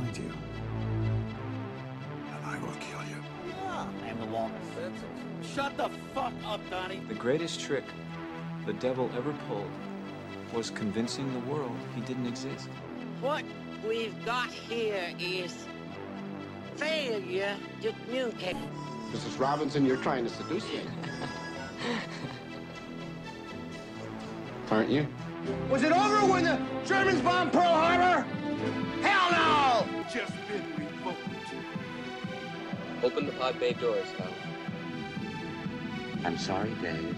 find you. And I will kill you. I am the walrus. That's it. Shut the fuck up, Donnie. The greatest trick the devil ever pulled was convincing the world he didn't exist. What we've got here is failure to communicate. Mrs. Robinson, you're trying to seduce me. Aren't you? Was it over when the Germans bombed Pearl Harbor? Hell no! Just been revoked. Open the pod bay doors, Hal. I'm sorry, Dave.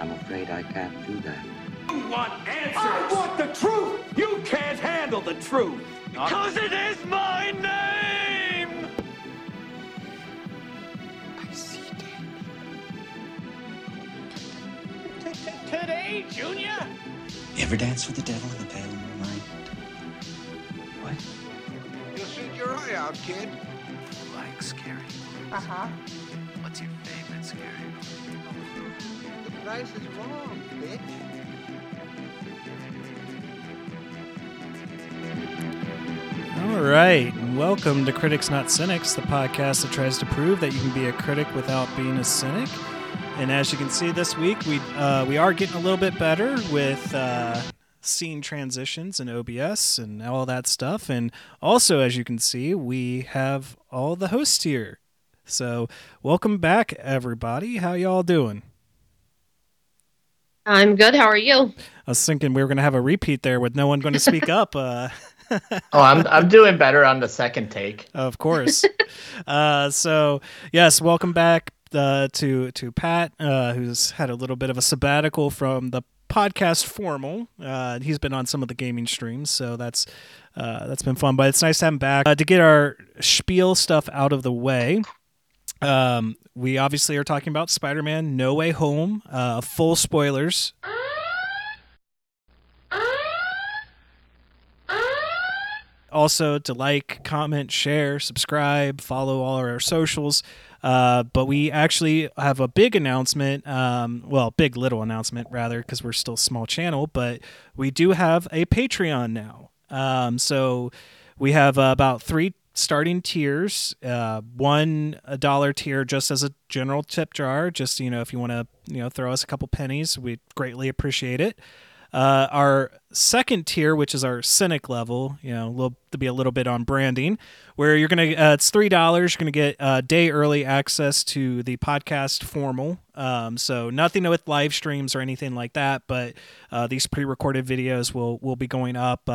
I'm afraid I can't do that. You want answers! I want the truth! You can't handle the truth! Because it is my name! I see dead. Today, Junior? You ever dance with the devil in the pale moonlight? What? You'll shoot your eye out, kid. You like scary movies? Uh-huh. What's your favorite scary movie? The price is wrong, bitch. All right, welcome to Critics Not Cynics, the podcast that tries to prove that you can be a critic without being a cynic. And as you can see this week, we are getting a little bit better with scene transitions and OBS and all that stuff. And also, as you can see, we have all the hosts here. So welcome back, everybody. How y'all doing? I'm good. How are you? I was thinking we were going to have a repeat there with no one going to speak up. I'm doing better on the second take. Of course. So yes, welcome back to Pat, who's had a little bit of a sabbatical from the podcast formal. He's been on some of the gaming streams, so that's been fun. But it's nice to have him back to get our spiel stuff out of the way. We obviously are talking about Spider-Man: No Way Home. Full spoilers. Also to like, comment, share, subscribe, follow all our socials. But we actually have a big announcement, big little announcement rather, because we're still a small channel, but we do have a Patreon now. So we have about three starting tiers, $1 tier just as a general tip jar, just, if you want to, throw us a couple pennies, we'd greatly appreciate it. Our second tier, which is our cynic level, to be a little bit on branding, where you're going to, it's $3. You're going to get day early access to the podcast formal. So nothing with live streams or anything like that, but these pre-recorded videos will be going up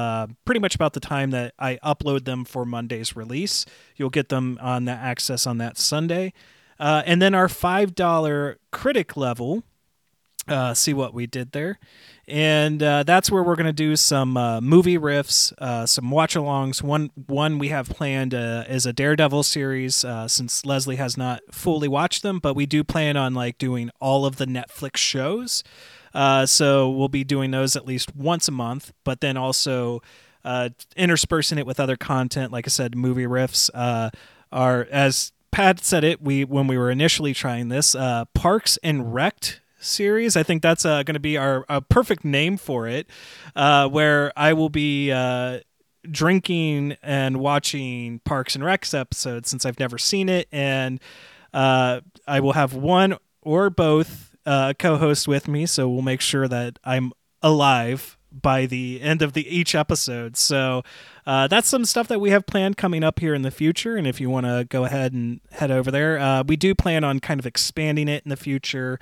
pretty much about the time that I upload them for Monday's release. You'll get them on the access on that Sunday. And then our $5 critic level, see what we did there. And that's where we're going to do some movie riffs, some watch-alongs. One we have planned is a Daredevil series, since Leslie has not fully watched them, but we do plan on doing all of the Netflix shows. So we'll be doing those at least once a month, but then also interspersing it with other content. Like I said, movie riffs are, as Pat said it, when we were initially trying this, Parks and Wrecked series. I think that's going to be our perfect name for it, where I will be drinking and watching Parks and Rec's episodes since I've never seen it, and I will have one or both co-hosts with me, so we'll make sure that I'm alive by the end of each episode. So that's some stuff that we have planned coming up here in the future, and if you want to go ahead and head over there, we do plan on kind of expanding it in the future,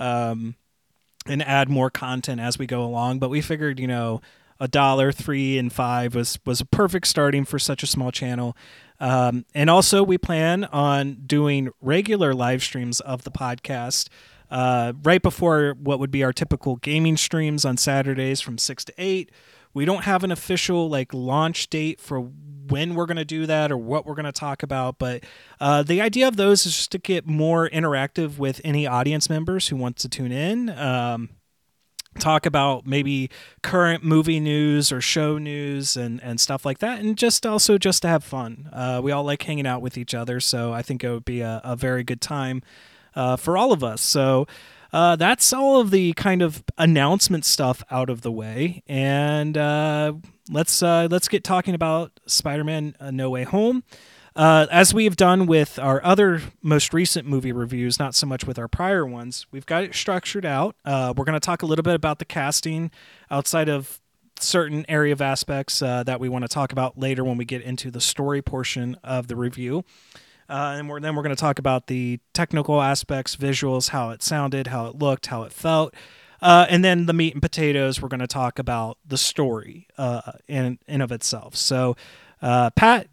and add more content as we go along. But we figured, $1, $3, and $5 was a perfect starting for such a small channel. And also we plan on doing regular live streams of the podcast, right before what would be our typical gaming streams on Saturdays from 6 to 8. We don't have an official launch date for when we're going to do that or what we're going to talk about, but the idea of those is just to get more interactive with any audience members who want to tune in, talk about maybe current movie news or show news and stuff like that, and just to have fun. We all like hanging out with each other, so I think it would be a very good time for all of us. So That's all of the kind of announcement stuff out of the way, and let's get talking about Spider-Man: No Way Home. As we have done with our other most recent movie reviews, not so much with our prior ones, we've got it structured out. We're going to talk a little bit about the casting outside of certain area of aspects that we want to talk about later when we get into the story portion of the review. And then we're going to talk about the technical aspects, visuals, how it sounded, how it looked, how it felt. And then the meat and potatoes, we're going to talk about the story in of itself. So, Pat,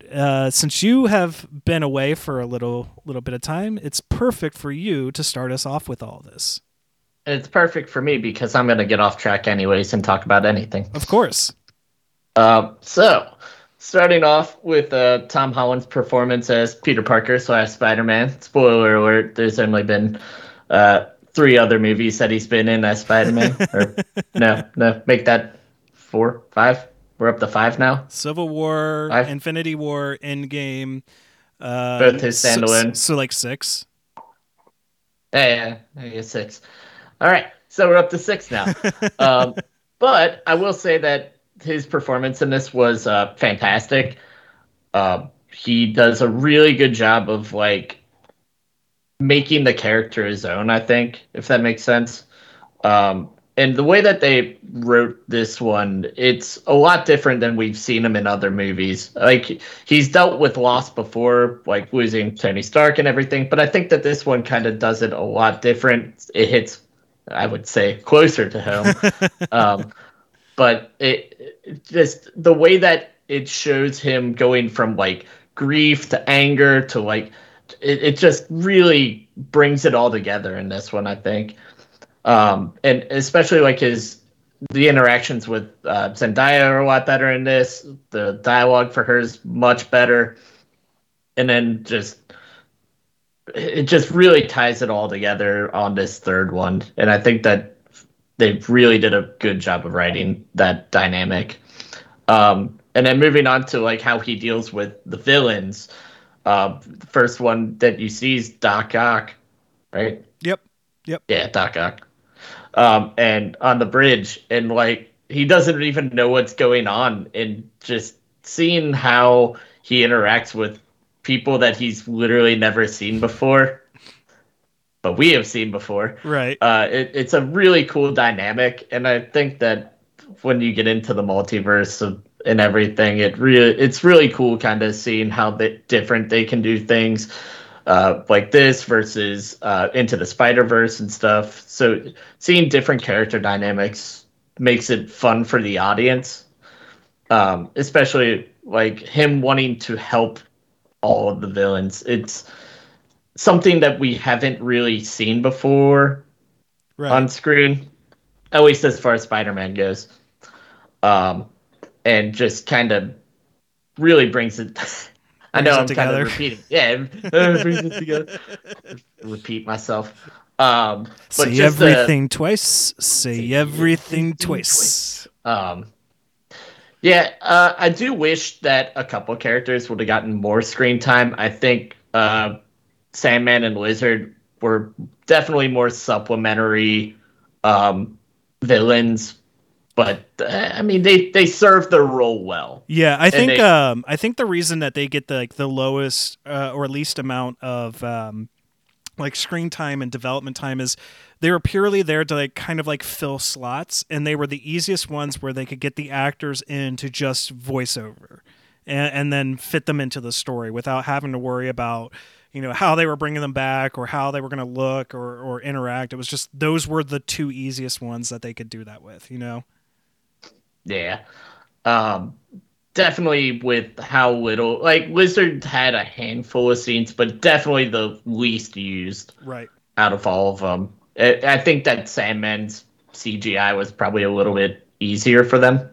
since you have been away for a little bit of time, it's perfect for you to start us off with all this. It's perfect for me because I'm going to get off track anyways and talk about anything. Of course. So, starting off with Tom Holland's performance as Peter Parker / Spider-Man. Spoiler alert, there's only been 3 other movies that he's been in as Spider-Man. Or, no, make that 4, 5. We're up to 5 now. Civil War, 5? Infinity War, Endgame. Both his standalone. So like 6. Yeah, I guess 6. All right, so we're up to 6 now. But I will say that his performance in this was fantastic. He does a really good job of like making the character his own, I think, if that makes sense. And the way that they wrote this one, it's a lot different than we've seen him in other movies. Like, he's dealt with loss before, like losing Tony Stark and everything, but I think that this one kind of does it a lot different. It hits, I would say, closer to home. But it just the way that it shows him going from, like, grief to anger to, like, it just really brings it all together in this one, I think. And especially like the interactions with Zendaya are a lot better in this. The dialogue for her is much better. And then it just really ties it all together on this third one. And I think that they really did a good job of writing that dynamic. And then moving on to like how he deals with the villains. The first one that you see is Doc Ock, right? Yep. Yeah, Doc Ock. And on the bridge, and like he doesn't even know what's going on, and just seeing how he interacts with people that he's literally never seen before, but we have seen before, right? It's a really cool dynamic, and I think that when you get into the multiverse and everything, it's really cool, kind of seeing how different they can do things. Like this versus Into the Spider-Verse and stuff. So seeing different character dynamics makes it fun for the audience, especially like him wanting to help all of the villains. It's something that we haven't really seen before on screen, at least as far as Spider-Man goes, and just kind of really brings it... I know I'm kind of repeating. Yeah, it brings it together. Repeat myself. But say just everything twice. Say everything twice. I do wish that a couple of characters would have gotten more screen time. I think Sandman and Lizard were definitely more supplementary villains. But I mean, they serve their role well. Yeah, I think the reason that they get the lowest or least amount of like screen time and development time is they were purely there to like kind of like fill slots, and they were the easiest ones where they could get the actors in to just voiceover and then fit them into the story without having to worry about, you know, how they were bringing them back or how they were going to look or interact. It was just those were the 2 easiest ones that they could do that with, you know. Yeah, definitely with how little, like Lizard had a handful of scenes, but definitely the least used out of all of them. I think that Sandman's CGI was probably a little bit easier for them,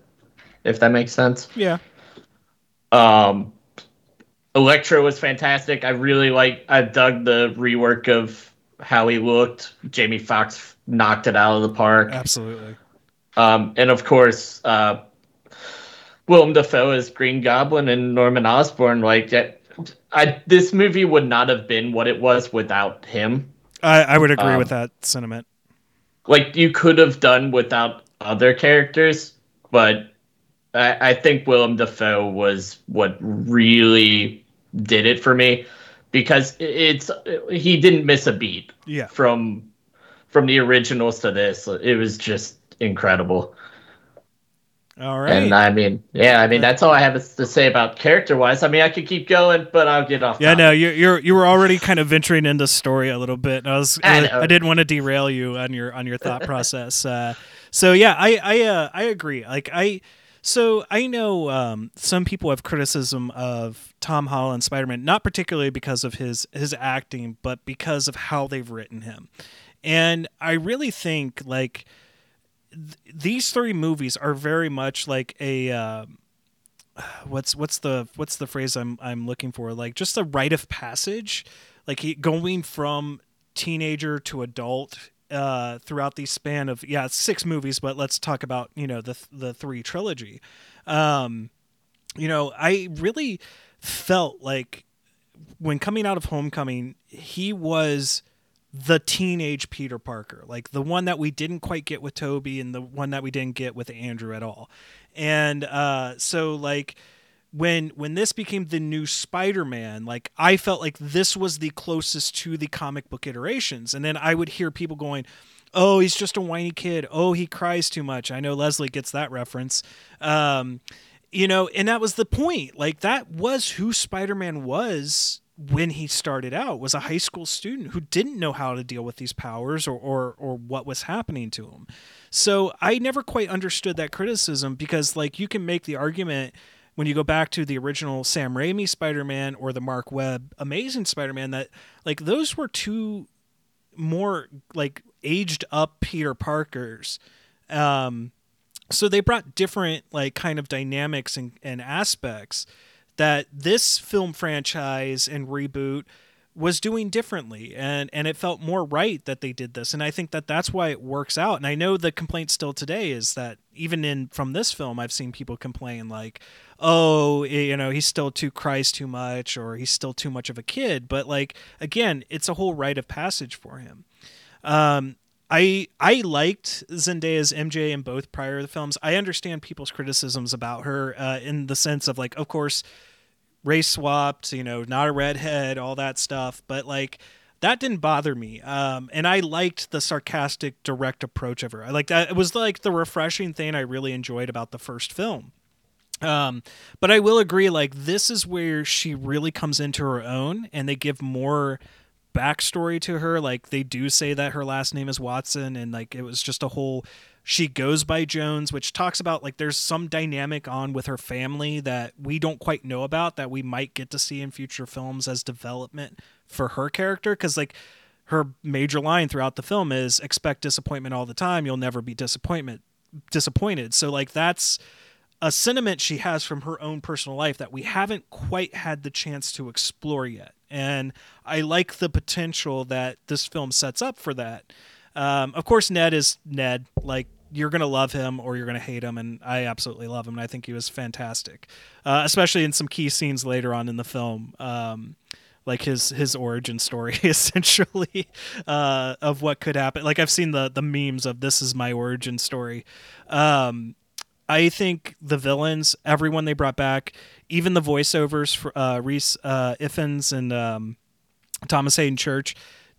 if that makes sense. Yeah. Electro was fantastic. I dug the rework of how he looked. Jamie Foxx knocked it out of the park. Absolutely. And of course, Willem Dafoe as Green Goblin and Norman Osborn. This movie would not have been what it was without him. I would agree with that sentiment. like you could have done without other characters, but I think Willem Dafoe was what really did it for me, because he didn't miss a beat. Yeah. From the originals to this, it was just incredible. All right. And I mean, that's all I have to say about character-wise. I mean, I could keep going, but I'll get off. Yeah, no, you were already kind of venturing into story a little bit. And I didn't want to derail you on your thought process. So yeah, I agree. I know some people have criticism of Tom Holland's Spider-Man, not particularly because of his acting, but because of how they've written him. And I really think like these three movies are very much like a what's the phrase I'm looking for, like just a rite of passage, like going from teenager to adult. Throughout the span of it's 6 movies, but let's talk about the 3 trilogy. I really felt like when coming out of Homecoming, he was the teenage Peter Parker, like the one that we didn't quite get with Toby and the one that we didn't get with Andrew at all. And so like when this became the new Spider-Man, like I felt like this was the closest to the comic book iterations. And then I would hear people going, oh, he's just a whiny kid. Oh, he cries too much. I know Leslie gets that reference. And that was the point. Like that was who Spider-Man was when he started out, was a high school student who didn't know how to deal with these powers or what was happening to him. So I never quite understood that criticism, because like you can make the argument when you go back to the original Sam Raimi Spider-Man or the Mark Webb Amazing Spider-Man, that like those were 2 more like aged up Peter Parkers. So they brought different like kind of dynamics and aspects that this film franchise and reboot was doing differently. And it felt more right that they did this. And I think that that's why it works out. And I know the complaint still today is that even from this film, I've seen people complain like, oh, he's still cries too much, or he's still too much of a kid. But like, again, it's a whole rite of passage for him. I liked Zendaya's MJ in both prior films. I understand people's criticisms about her in the sense of like, of course, race swapped, not a redhead, all that stuff. But like that didn't bother me. And I liked the sarcastic, direct approach of her. I liked that. It was like the refreshing thing I really enjoyed about the first film. But I will agree, like this is where she really comes into her own, and they give more backstory to her. Like they do say that her last name is Watson, and like it was just a whole, she goes by Jones, which talks about like there's some dynamic on with her family that we don't quite know about, that we might get to see in future films as development for her character, because like her major line throughout the film is expect disappointment all the time, you'll never be disappointed. So like that's a sentiment she has from her own personal life that we haven't quite had the chance to explore yet. And I like the potential that this film sets up for that. Of course, Ned is Ned. Like, you're going to love him or you're going to hate him. And I absolutely love him. And I think he was fantastic, especially in some key scenes later on in the film. Like his origin story, essentially, of what could happen. Like, I've seen the memes of this is my origin story. I think the villains, everyone they brought back, even the voiceovers for Reese Iffens and Thomas Hayden Church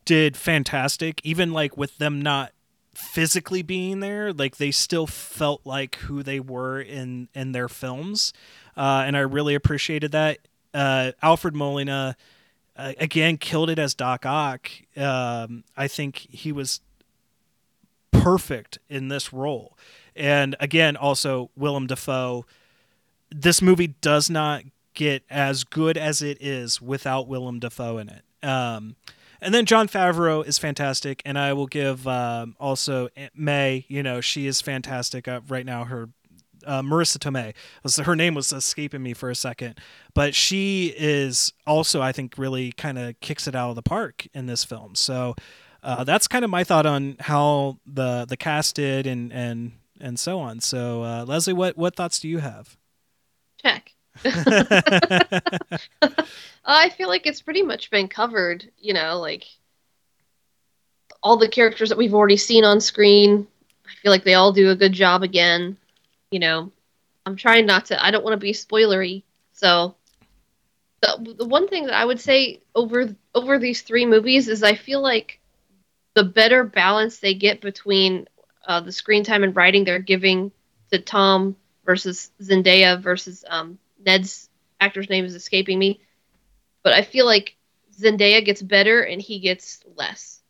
did fantastic. Even like with them not physically being there, like they still felt like who they were in their films. And I really appreciated that. Alfred Molina, again, killed it as Doc Ock. I think he was perfect in this role. And again, also Willem Dafoe, this movie does not get as good as it is without Willem Dafoe in it. And then Jon Favreau is fantastic. And I will give also Aunt May, she is fantastic right now. Her Marissa Tomei, her name was escaping me for a second, but she is also, I think, really kind of kicks it out of the park in this film. So that's kind of my thought on how the cast did and so on. So, Leslie, what thoughts do you have? Check. I feel like it's pretty much been covered, like all the characters that we've already seen on screen. I feel like they all do a good job again. You know, I'm trying not to. I don't want to be spoilery. So the one thing that I would say over these three movies is I feel like the better balance they get between the screen time and writing they're giving to Tom versus Zendaya versus Ned's actor's name is escaping me. But I feel like Zendaya gets better and he gets less.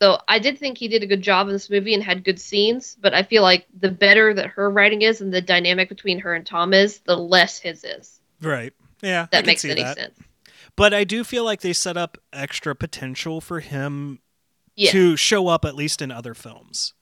So I did think he did a good job in this movie and had good scenes, but I feel like the better that her writing is and the dynamic between her and Tom is, the less his is. Right. Yeah. That makes any sense. But I do feel like they set up extra potential for him to show up at least in other films.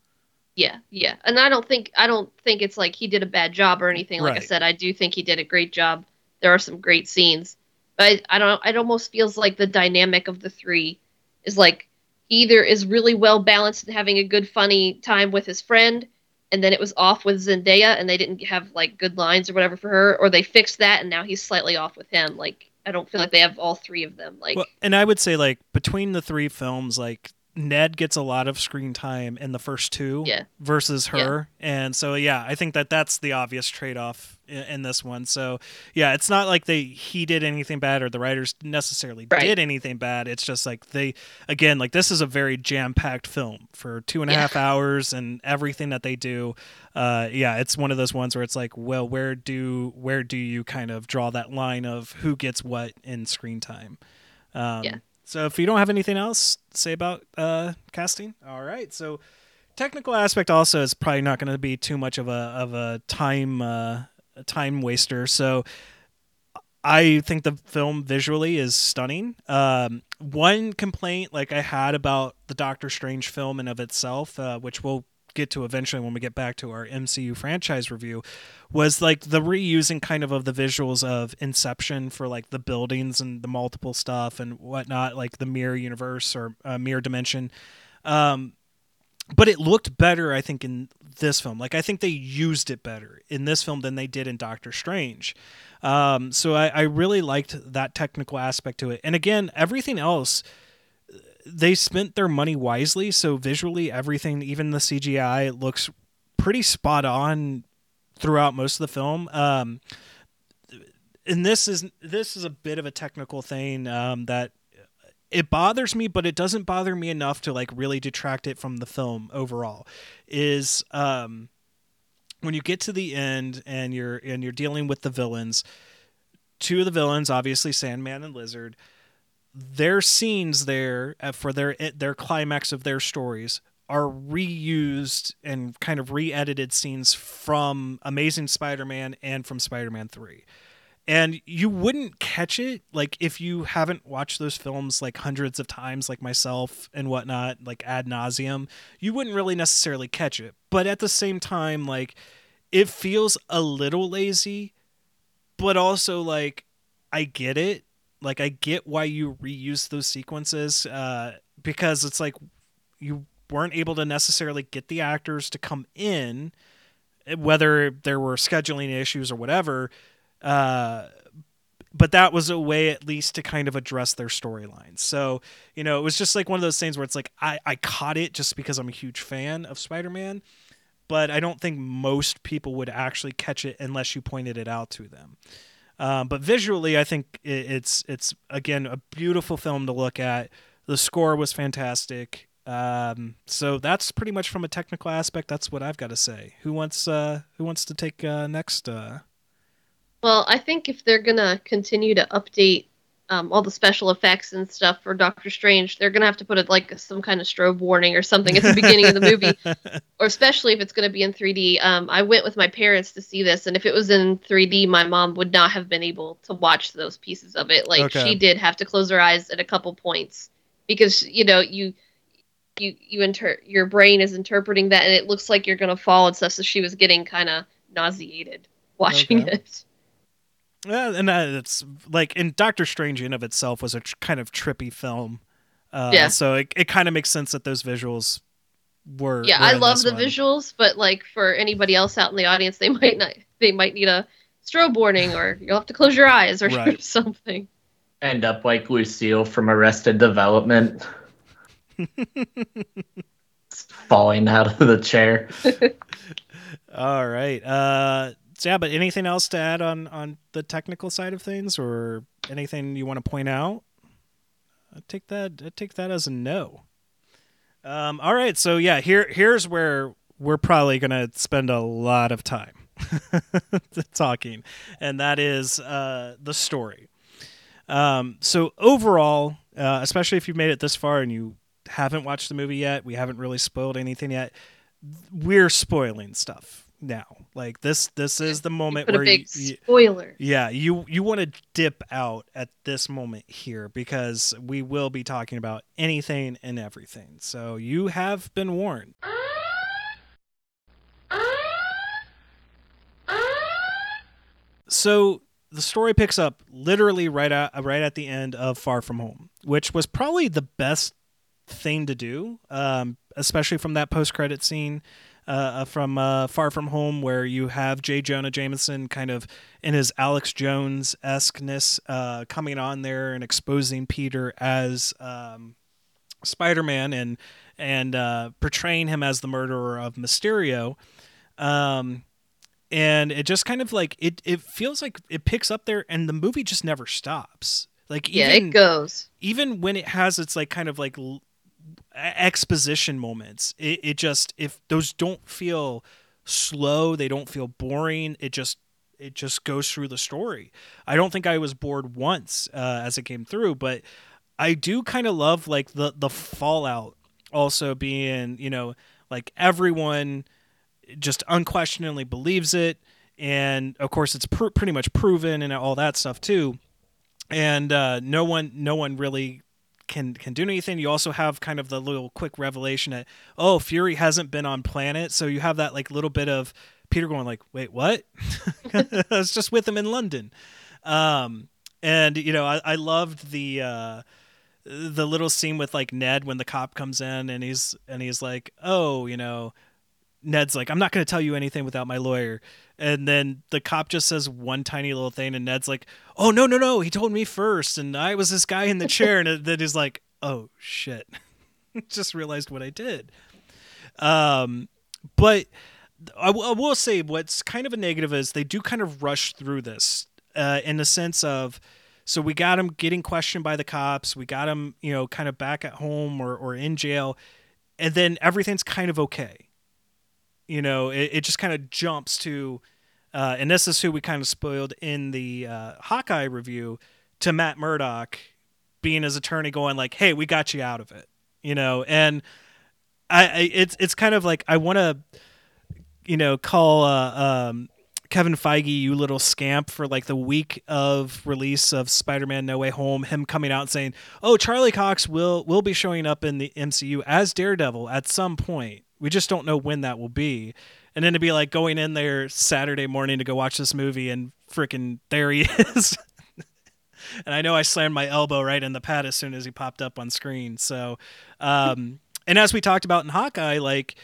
Yeah, yeah. And I don't think it's like he did a bad job or anything. Like I said, I do think he did a great job. There are some great scenes. But it almost feels like the dynamic of the three is like he either is really well balanced and having a good funny time with his friend, and then it was off with Zendaya and they didn't have like good lines or whatever for her, or they fixed that and now he's slightly off with him. Like I don't feel like they have all three of them. Like, well, and I would say like between the three films, like Ned gets a lot of screen time in the first two versus her. Yeah. And so, yeah, I think that that's the obvious trade-off in this one. So, yeah, it's not like he did anything bad or the writers necessarily did anything bad. It's just like this is a very jam-packed film for 2.5 hours and everything that they do. It's one of those ones where it's like, well, where do you kind of draw that line of who gets what in screen time? So if you don't have anything else to say about casting, all right. So technical aspect also is probably not going to be too much of a time waster. So I think the film visually is stunning. One complaint like I had about the Doctor Strange film in of itself, which we'll get to eventually when we get back to our MCU franchise review, was like the reusing kind of the visuals of Inception for like the buildings and the multiple stuff and whatnot, like the mirror universe or mirror dimension. But it looked better, I think, in this film. Like I think they used it better in this film than they did in Doctor Strange. So I really liked that technical aspect to it. And again, everything else, they spent their money wisely. So visually, everything, even the CGI, looks pretty spot on throughout most of the film. And this is a bit of a technical thing that it bothers me, but it doesn't bother me enough to like really detract it from the film overall. Is when you get to the end and you're dealing with the villains, two of the villains, obviously Sandman and Lizard, their scenes there for their climax of their stories are reused and kind of re-edited scenes from Amazing Spider-Man and from Spider-Man 3. And you wouldn't catch it, like, if you haven't watched those films, like, hundreds of times, like myself and whatnot, like, ad nauseum. You wouldn't really necessarily catch it. But at the same time, like, it feels a little lazy, but also, like, I get it. Like, I get why you reuse those sequences because it's like you weren't able to necessarily get the actors to come in, whether there were scheduling issues or whatever. But that was a way at least to kind of address their storyline. So, you know, it was just like one of those things where it's like I caught it just because I'm a huge fan of Spider-Man, but I don't think most people would actually catch it unless you pointed it out to them. But visually, I think it's again a beautiful film to look at. The score was fantastic. So that's pretty much from a technical aspect. That's what I've got to say. Who wants to take next? Well, I think if they're gonna continue to update all the special effects and stuff for Doctor Strange, they're gonna have to put it like some kind of strobe warning or something at the beginning of the movie, or especially if it's gonna be in 3D. I went with my parents to see this, and if it was in 3D, my mom would not have been able to watch those pieces of it. Like She did have to close her eyes at a couple points because you know your brain is interpreting that, and it looks like you're gonna fall and stuff. So she was getting kind of nauseated watching it. Yeah, and it's like in Doctor Strange in of itself was a kind of trippy film. So it kind of makes sense that those visuals were. Yeah, I love the visuals, but like for anybody else out in the audience, they might need a strobe warning, or you'll have to close your eyes or something. End up like Lucille from Arrested Development. Falling out of the chair. All right. Yeah, but anything else to add on the technical side of things, or anything you want to point out? I take that as a no. All right, so yeah, here's where we're probably going to spend a lot of time talking, and that is the story. So overall, especially if you've made it this far and you haven't watched the movie yet, we haven't really spoiled anything yet. We're spoiling stuff now. Like this is the moment where you spoiler. Yeah, you want to dip out at this moment here, because we will be talking about anything and everything. So you have been warned. So the story picks up literally right at the end of Far From Home, which was probably the best thing to do, especially from that post-credit scene from Far From Home, where you have J. Jonah Jameson kind of in his Alex Jones-esque-ness coming on there and exposing Peter as Spider-Man and portraying him as the murderer of Mysterio. And it just kind of like, it feels like it picks up there and the movie just never stops. Like, even, yeah, it goes. Even when it has its like kind of like exposition moments, it just, if those don't feel slow, they don't feel boring. It just goes through the story. I don't think I was bored once as it came through, but I do kind of love like the fallout also being, you know, like everyone just unquestioningly believes it. And of course it's pretty much proven and all that stuff too. And no one really can do anything. You also have kind of the little quick revelation that, oh, Fury hasn't been on planet. So you have that like little bit of Peter going like, wait, what? I was just with him in London. And, you know, I loved the little scene with like Ned when the cop comes in and he's like, oh, you know, Ned's like, I'm not going to tell you anything without my lawyer. And then the cop just says one tiny little thing, and Ned's like, oh, no, he told me first, and I was this guy in the chair. And then he's like, oh, shit. Just realized what I did. But I will say what's kind of a negative is they do kind of rush through this in the sense of, so we got him getting questioned by the cops. We got him, you know, kind of back at home or in jail. And then everything's kind of okay. You know, it just kind of jumps to, and this is who we kind of spoiled in the Hawkeye review, to Matt Murdock being his attorney going like, hey, we got you out of it, you know? And it's kind of like, I want to, you know, call Kevin Feige, you little scamp, for like the week of release of Spider-Man No Way Home, him coming out and saying, oh, Charlie Cox will be showing up in the MCU as Daredevil at some point. We just don't know when that will be. And then to be like going in there Saturday morning to go watch this movie and freaking there he is. And I know I slammed my elbow right in the pad as soon as he popped up on screen. So, and as we talked about in Hawkeye, like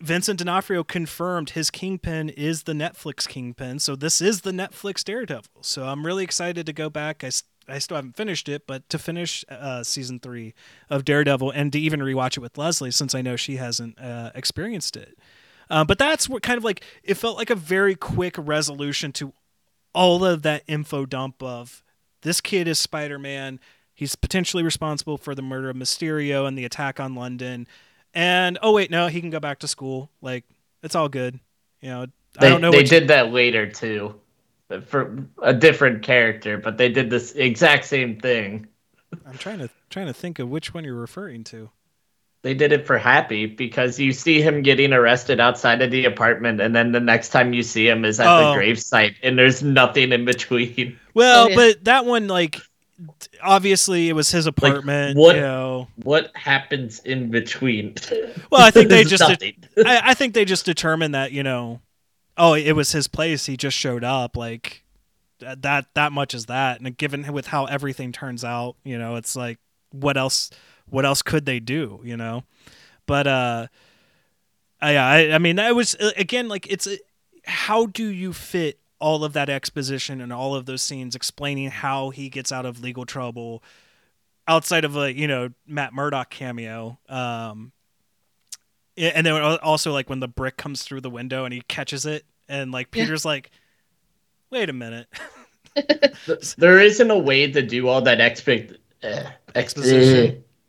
Vincent D'Onofrio confirmed his Kingpin is the Netflix Kingpin. So this is the Netflix Daredevil. So I'm really excited to go back. I still haven't finished it, but to finish season 3 of Daredevil and to even rewatch it with Leslie, since I know she hasn't experienced it. But that's what kind of like, it felt like a very quick resolution to all of that info dump of this kid is Spider-Man. He's potentially responsible for the murder of Mysterio and the attack on London. And, oh wait, no, he can go back to school. Like, it's all good. You know, I don't know. They did that later too, for a different character, but they did this exact same thing. I'm trying to think of which one you're referring to. They did it for Happy, because you see him getting arrested outside of the apartment, and then the next time you see him is at the gravesite, and there's nothing in between. Well, but that one, like, obviously it was his apartment. Like, what, you know, what happens in between? Well, I think they just I think they just determined that, you know, oh, it was his place. He just showed up. Like that much is that. And given with how everything turns out, you know, it's like, what else could they do, you know? But, I mean, that was, again, like, it's, how do you fit all of that exposition and all of those scenes explaining how he gets out of legal trouble outside of a, you know, Matt Murdock cameo. And then also, like, when the brick comes through the window and he catches it, and, like, Peter's like, wait a minute. There isn't a way to do all that exposition.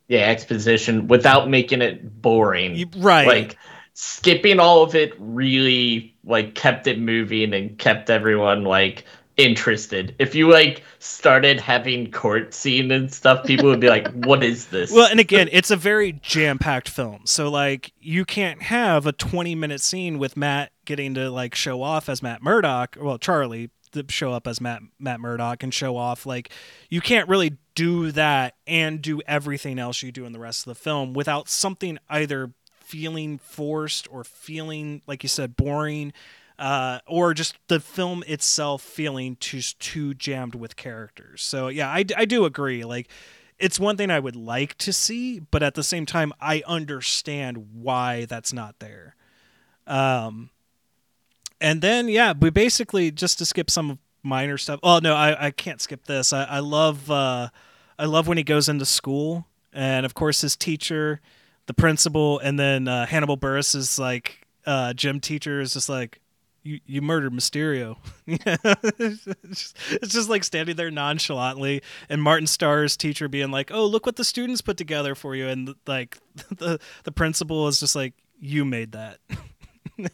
Yeah, exposition without making it boring. Right. Like, skipping all of it really, like, kept it moving and kept everyone, like, interested. If you, like, started having court scene and stuff, people would be like, what is this? Well, and again, it's a very jam-packed film, so, like, you can't have a 20-minute scene with Matt getting to, like, show off as Matt Murdock, well, Charlie, to show up as Matt Murdock and show off. Like, you can't really do that and do everything else you do in the rest of the film without something either feeling forced or feeling, like you said, boring, or just the film itself feeling too jammed with characters. So yeah, I do agree. Like, it's one thing I would like to see, but at the same time, I understand why that's not there. And then, yeah, we basically, just to skip some minor stuff. Oh no, I can't skip this. I love when he goes into school, and of course his teacher, the principal, and then Hannibal Buress's, like, gym teacher is just like, You murdered Mysterio. it's just like standing there nonchalantly, and Martin Starr's teacher being like, "Oh, look what the students put together for you," and like the principal is just like, "You made that."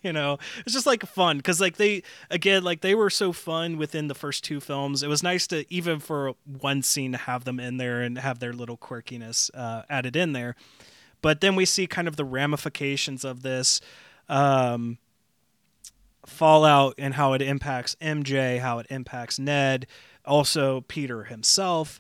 You know, it's just like fun because, like, they were so fun within the first two films. It was nice to, even for one scene, to have them in there and have their little quirkiness added in there. But then we see kind of the ramifications of this. Fallout and how it impacts MJ, how it impacts Ned, also Peter himself,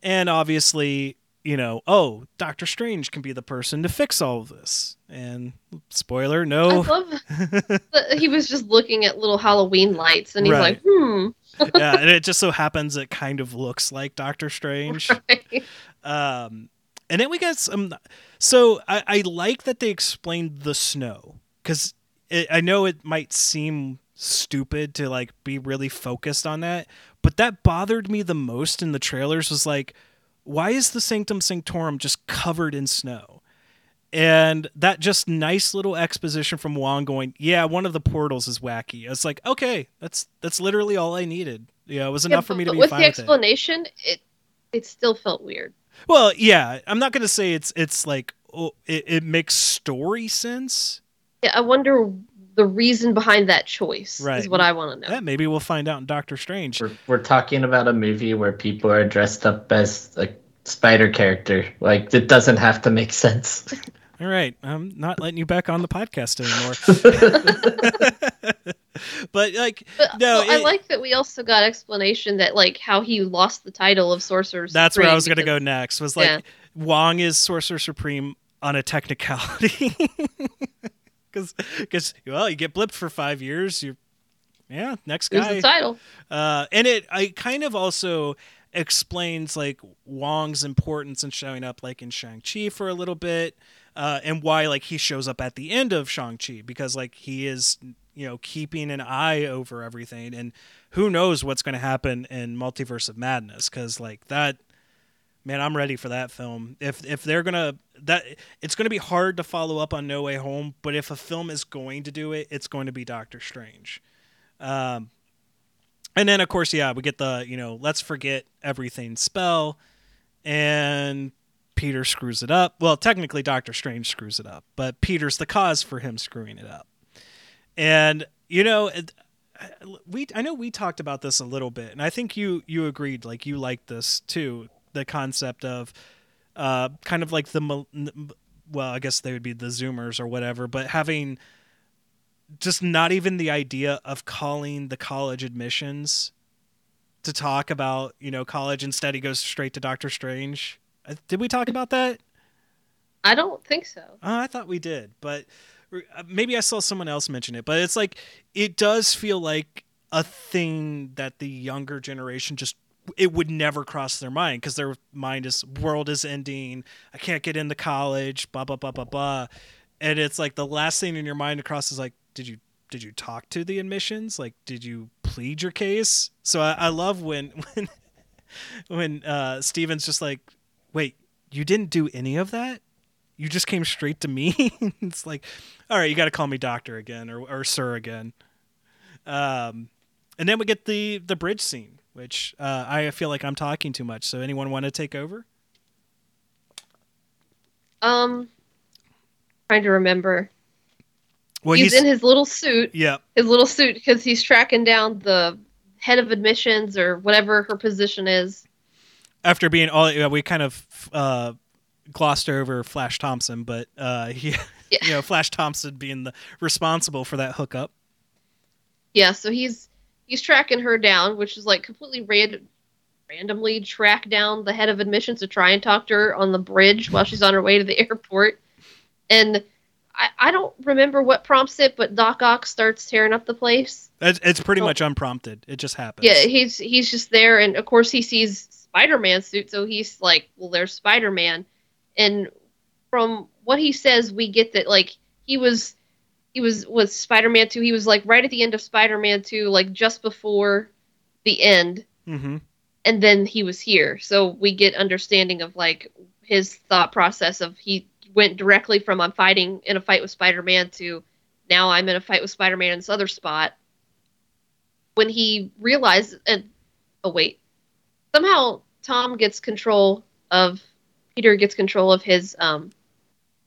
and obviously, you know, oh, Doctor Strange can be the person to fix all of this. And spoiler, no. I love that he was just looking at little Halloween lights, and he's right. Like, yeah, and it just so happens it kind of looks like Doctor Strange. Right. And then we get some... So I like that they explained the snow, because... I know it might seem stupid to, like, be really focused on that, but that bothered me the most in the trailers was, like, why is the Sanctum Sanctorum just covered in snow? And that just nice little exposition from Wong going, yeah, one of the portals is wacky. It's like, okay, that's literally all I needed. Yeah, it was enough for me to be fine with it. With the explanation, it still felt weird. Well, yeah, I'm not going to say it's like, oh, it makes story sense. I wonder the reason behind that choice is what I want to know. Yeah, maybe we'll find out in Doctor Strange. We're talking about a movie where people are dressed up as a spider character. Like, it doesn't have to make sense. All right. I'm not letting you back on the podcast anymore. I like that we also got explanation that, like, how he lost the title of Sorcerer Supreme. That's where I was going to go next, was like, yeah. Wong is Sorcerer Supreme on a technicality. Because, well, you get blipped for 5 years. Next guy. Here's the title. And I kind of also explains, like, Wong's importance in showing up, like, in Shang-Chi for a little bit, and why, like, he shows up at the end of Shang-Chi, because, like, he is, you know, keeping an eye over everything, and who knows what's going to happen in Multiverse of Madness, because, like, that... Man, I'm ready for that film. If they're gonna it's gonna be hard to follow up on No Way Home, but if a film is going to do it, it's going to be Doctor Strange. And then, of course, yeah, we get the, you know, let's forget everything spell, and Peter screws it up. Well, technically, Doctor Strange screws it up, but Peter's the cause for him screwing it up. And, you know, I know we talked about this a little bit, and I think you agreed, like, you liked this too. The concept of kind of like well, I guess they would be the Zoomers or whatever, but having just not even the idea of calling the college admissions to talk about, you know, college. Instead, he goes straight to Doctor Strange. Did we talk about that? I don't think so. I thought we did, but maybe I saw someone else mention it, but it's like, it does feel like a thing that the younger generation just, it would never cross their mind, because their mind is world is ending. I can't get into college, blah, blah, blah, blah, blah. And it's like the last thing in your mind across is like, did you talk to the admissions? Like, did you plead your case? So I love when Steven's just like, wait, you didn't do any of that? You just came straight to me? It's like, all right, you got to call me doctor again or sir again. And then we get the bridge scene, which I feel like I'm talking too much. So anyone want to take over? Trying to remember. Well, he's in his little suit. Yeah. His little suit, because he's tracking down the head of admissions or whatever her position is. After being all, we kind of glossed over Flash Thompson, but Flash Thompson being the responsible for that hookup. Yeah, so he's tracking her down, which is like completely randomly track down the head of admissions to try and talk to her on the bridge while she's on her way to the airport. And I don't remember what prompts it, but Doc Ock starts tearing up the place. It's pretty much unprompted. It just happens. Yeah, he's just there, and of course he sees Spider-Man's suit, so he's like, well, there's Spider-Man. And from what he says, we get that like he was Spider-Man 2. He was like right at the end of Spider-Man 2, like just before the end. Mm-hmm. And then he was here. So we get understanding of like his thought process of he went directly from I'm fighting in a fight with Spider-Man to now I'm in a fight with Spider-Man in this other spot. When he realized, somehow Tom gets control of, Peter gets control of his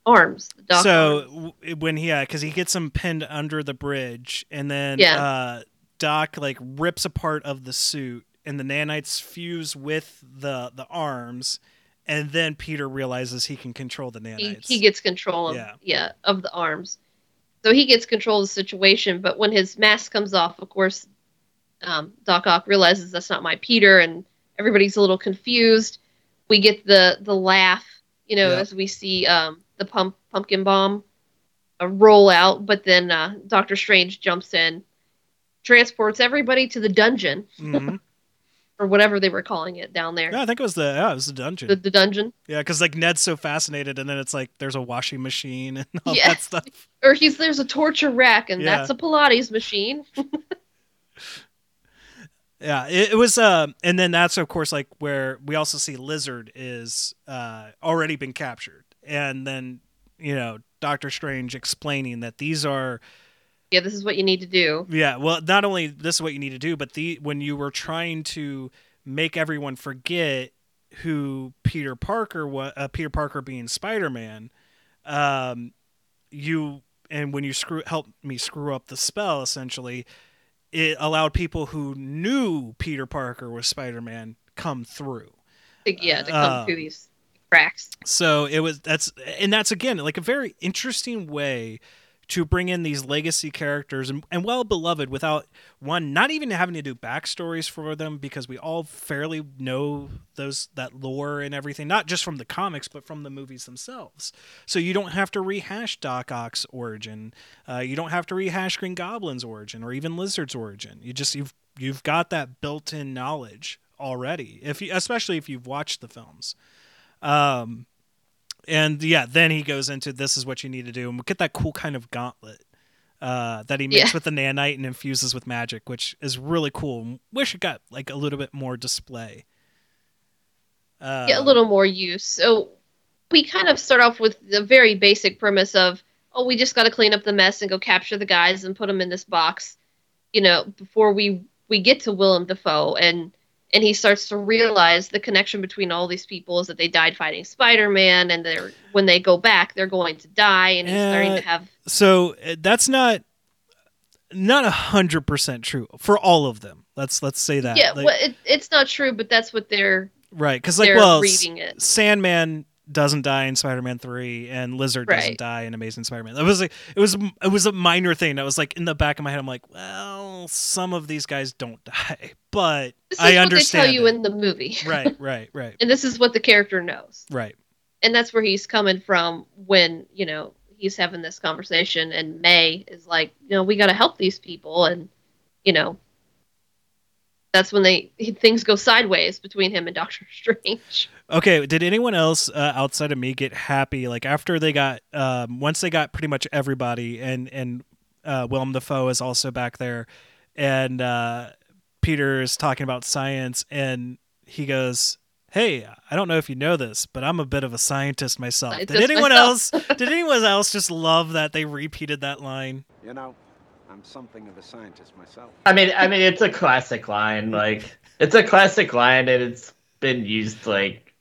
arms. Because he gets him pinned under the bridge, and then Doc like rips a part of the suit, and the nanites fuse with the arms, and then Peter realizes he can control the nanites. He gets control of the arms. So he gets control of the situation, but when his mask comes off, of course, Doc Ock realizes that's not my Peter, and everybody's a little confused. We get the laugh, as we see the pumpkin bomb roll out, but then Doctor Strange jumps in, transports everybody to the dungeon, mm-hmm. or whatever they were calling it down there. No, I think it was the dungeon. The dungeon. Yeah, because like Ned's so fascinated, and then it's like there's a washing machine and all that stuff. Or there's a torture rack, and that's a Pilates machine. Yeah, it was, and then that's of course like where we also see Lizard is already been captured, and then Doctor Strange explaining that these are, this is what you need to do. Yeah, well, not only this is what you need to do, but when you were trying to make everyone forget who Peter Parker was, Peter Parker being Spider-Man, when you helped me screw up the spell essentially. It allowed people who knew Peter Parker was Spider-Man come through. Yeah, to come through these cracks. So that's again like a very interesting way to bring in these legacy characters and well beloved without not even having to do backstories for them, because we all fairly know that lore and everything, not just from the comics but from the movies themselves. So you don't have to rehash Doc Ock's origin, you don't have to rehash Green Goblin's origin or even Lizard's origin. You've got that built-in knowledge already, especially if you've watched the films. And then he goes into this is what you need to do, and we get that cool kind of gauntlet that he makes with the nanite and infuses with magic, which is really cool. Wish it got like a little bit more display. A little more use. So we kind of start off with the very basic premise of, we just got to clean up the mess and go capture the guys and put them in this box, before we get to Willem Dafoe and he starts to realize the connection between all these people is that they died fighting Spider-Man, and when they go back, they're going to die. And he's starting to have. So that's not 100% true for all of them. Let's say that. Yeah, it's not true, but that's what they're right because reading it. Sandman doesn't die in Spider-Man 3, and Lizard doesn't die in Amazing Spider-Man. That was like it was a minor thing. I was like in the back of my head, I'm like, well, some of these guys don't die, but this is I what understand. They tell you in the movie, right. And this is what the character knows, right? And that's where he's coming from when he's having this conversation, and May is like, we got to help these people, and that's when things go sideways between him and Doctor Strange. Okay, did anyone else outside of me get happy? Like after they got, once they got pretty much everybody, and Willem Dafoe is also back there, and Peter is talking about science, and he goes, hey, I don't know if you know this, but I'm a bit of a scientist myself. Did anyone else just love that they repeated that line? You know, I'm something of a scientist myself. I mean, it's a classic line. Like, it's a classic line, and it's been used like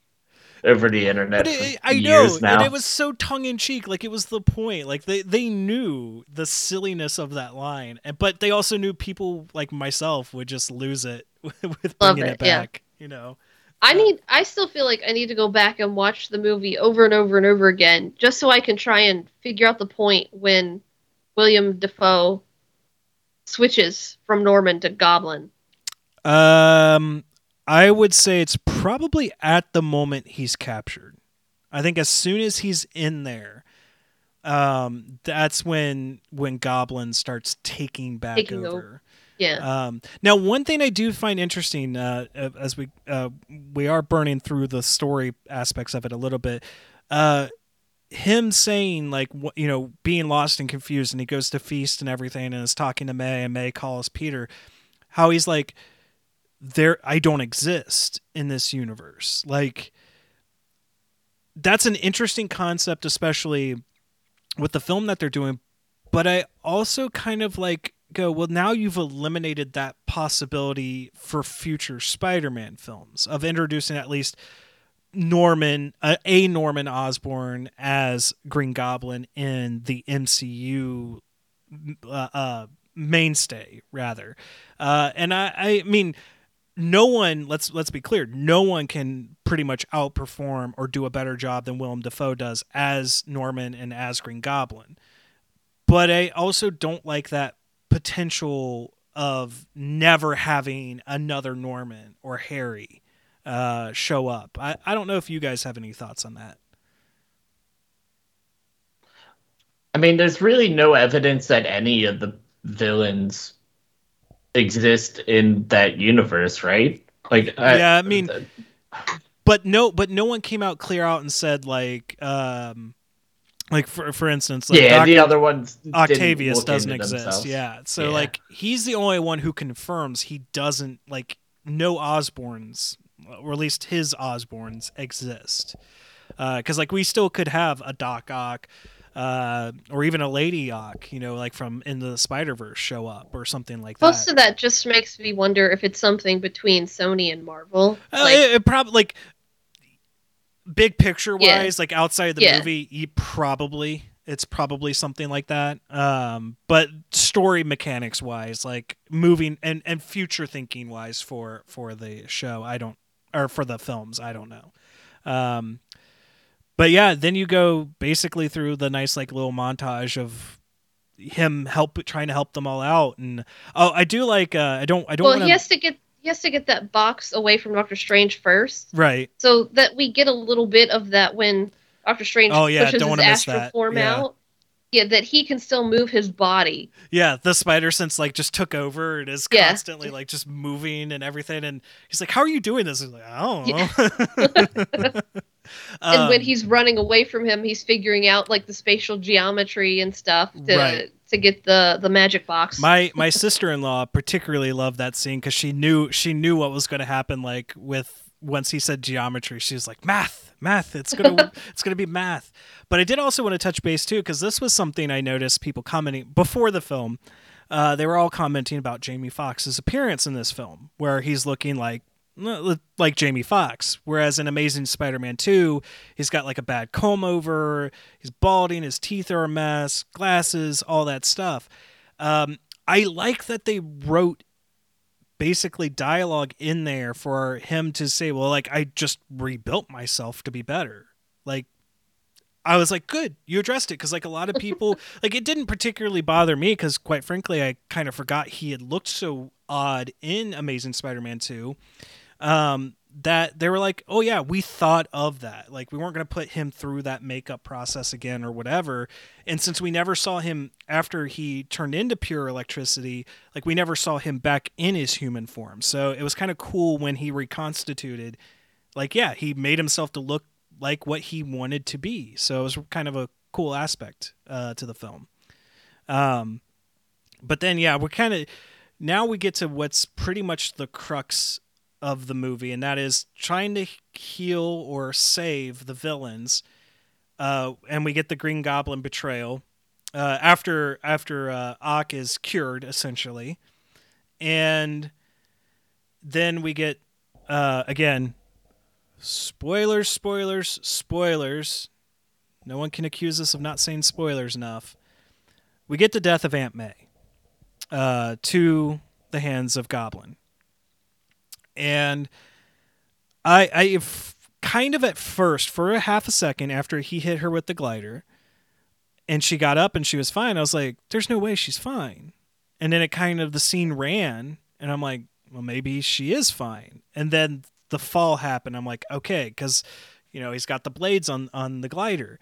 over the internet for years now. And it was so tongue in cheek. Like, it was the point. Like, they knew the silliness of that line, but they also knew people like myself would just lose it with bringing it back. Yeah. You know. I still feel like I need to go back and watch the movie over and over and over again, just so I can try and figure out the point when Willem Dafoe switches from Norman to Goblin. I would say it's probably at the moment he's captured. I think as soon as he's in there, that's when Goblin starts taking over. Yeah. Now, one thing I do find interesting, as we are burning through the story aspects of it a little bit, him saying like, you know, being lost and confused, and he goes to feast and everything, and is talking to May, and May calls Peter. How he's like, I don't exist in this universe. Like, that's an interesting concept, especially with the film that they're doing. But I also kind of like. Go, well, now you've eliminated that possibility for future Spider-Man films of introducing at least Norman Osborn as Green Goblin in the MCU mainstay, rather. And I mean, no one, let's be clear, no one can pretty much outperform or do a better job than Willem Dafoe does as Norman and as Green Goblin. But I also don't like that potential of never having another Norman or Harry show up. I don't know if you guys have any thoughts on that. I mean, there's really no evidence that any of the villains exist in that universe, right? Like, yeah, I mean, but no one came out clear out and said like for instance, like the other ones, Octavius doesn't exist. Themselves. Yeah, so like he's the only one who confirms he doesn't no Osborns, or at least his Osborns exist. Because like we still could have a Doc Ock, or even a Lady Ock, you know, like from Into the Spider-Verse show up or something like that. Most of that just makes me wonder if it's something between Sony and Marvel. It probably like. Big picture wise, like outside of the movie, it's probably something like that. But story mechanics wise, like moving and future thinking wise for the show, for the films, I don't know. But yeah, then you go basically through the nice like little montage of him trying to help them all out, and I do like He has to get that box away from Doctor Strange first. Right. So that we get a little bit of that when Doctor Strange pushes his astral form out. Yeah, that he can still move his body. Yeah, the spider sense like just took over and is constantly like just moving and everything. And he's like, how are you doing this? He's like, I don't know. And when he's running away from him, he's figuring out like the spatial geometry and stuff to get the magic box. My sister-in-law particularly loved that scene because she knew what was going to happen. Like once he said geometry, she was like, math. It's gonna be math. But I did also want to touch base too because this was something I noticed people commenting before the film. They were all commenting about Jamie Foxx's appearance in this film, where he's looking like Jamie Foxx, whereas in Amazing Spider-Man 2, he's got like a bad comb over, he's balding, his teeth are a mess, glasses, all that stuff. I like that they wrote basically dialogue in there for him to say, well, like, I just rebuilt myself to be better. Like, I was like, good, you addressed it, because like a lot of people, like it didn't particularly bother me because quite frankly, I kind of forgot he had looked so odd in Amazing Spider-Man 2. That they were like, oh yeah, we thought of that. Like we weren't going to put him through that makeup process again or whatever. And since we never saw him after he turned into pure electricity, like we never saw him back in his human form. So it was kind of cool when he reconstituted, like, yeah, he made himself to look like what he wanted to be. So it was kind of a cool aspect, to the film. But then, now we get to what's pretty much the crux of the movie, and that is trying to heal or save the villains. And we get the Green Goblin betrayal after Ock is cured, essentially. And then we get, again, spoilers, spoilers, spoilers. No one can accuse us of not saying spoilers enough. We get the death of Aunt May to the hands of Goblin. And I kind of at first, for a half a second after he hit her with the glider and she got up and she was fine, I was like, there's no way she's fine. And then it kind of, the scene ran and I'm like, well, maybe she is fine. And then the fall happened. I'm like, okay, because, you know, he's got the blades on the glider.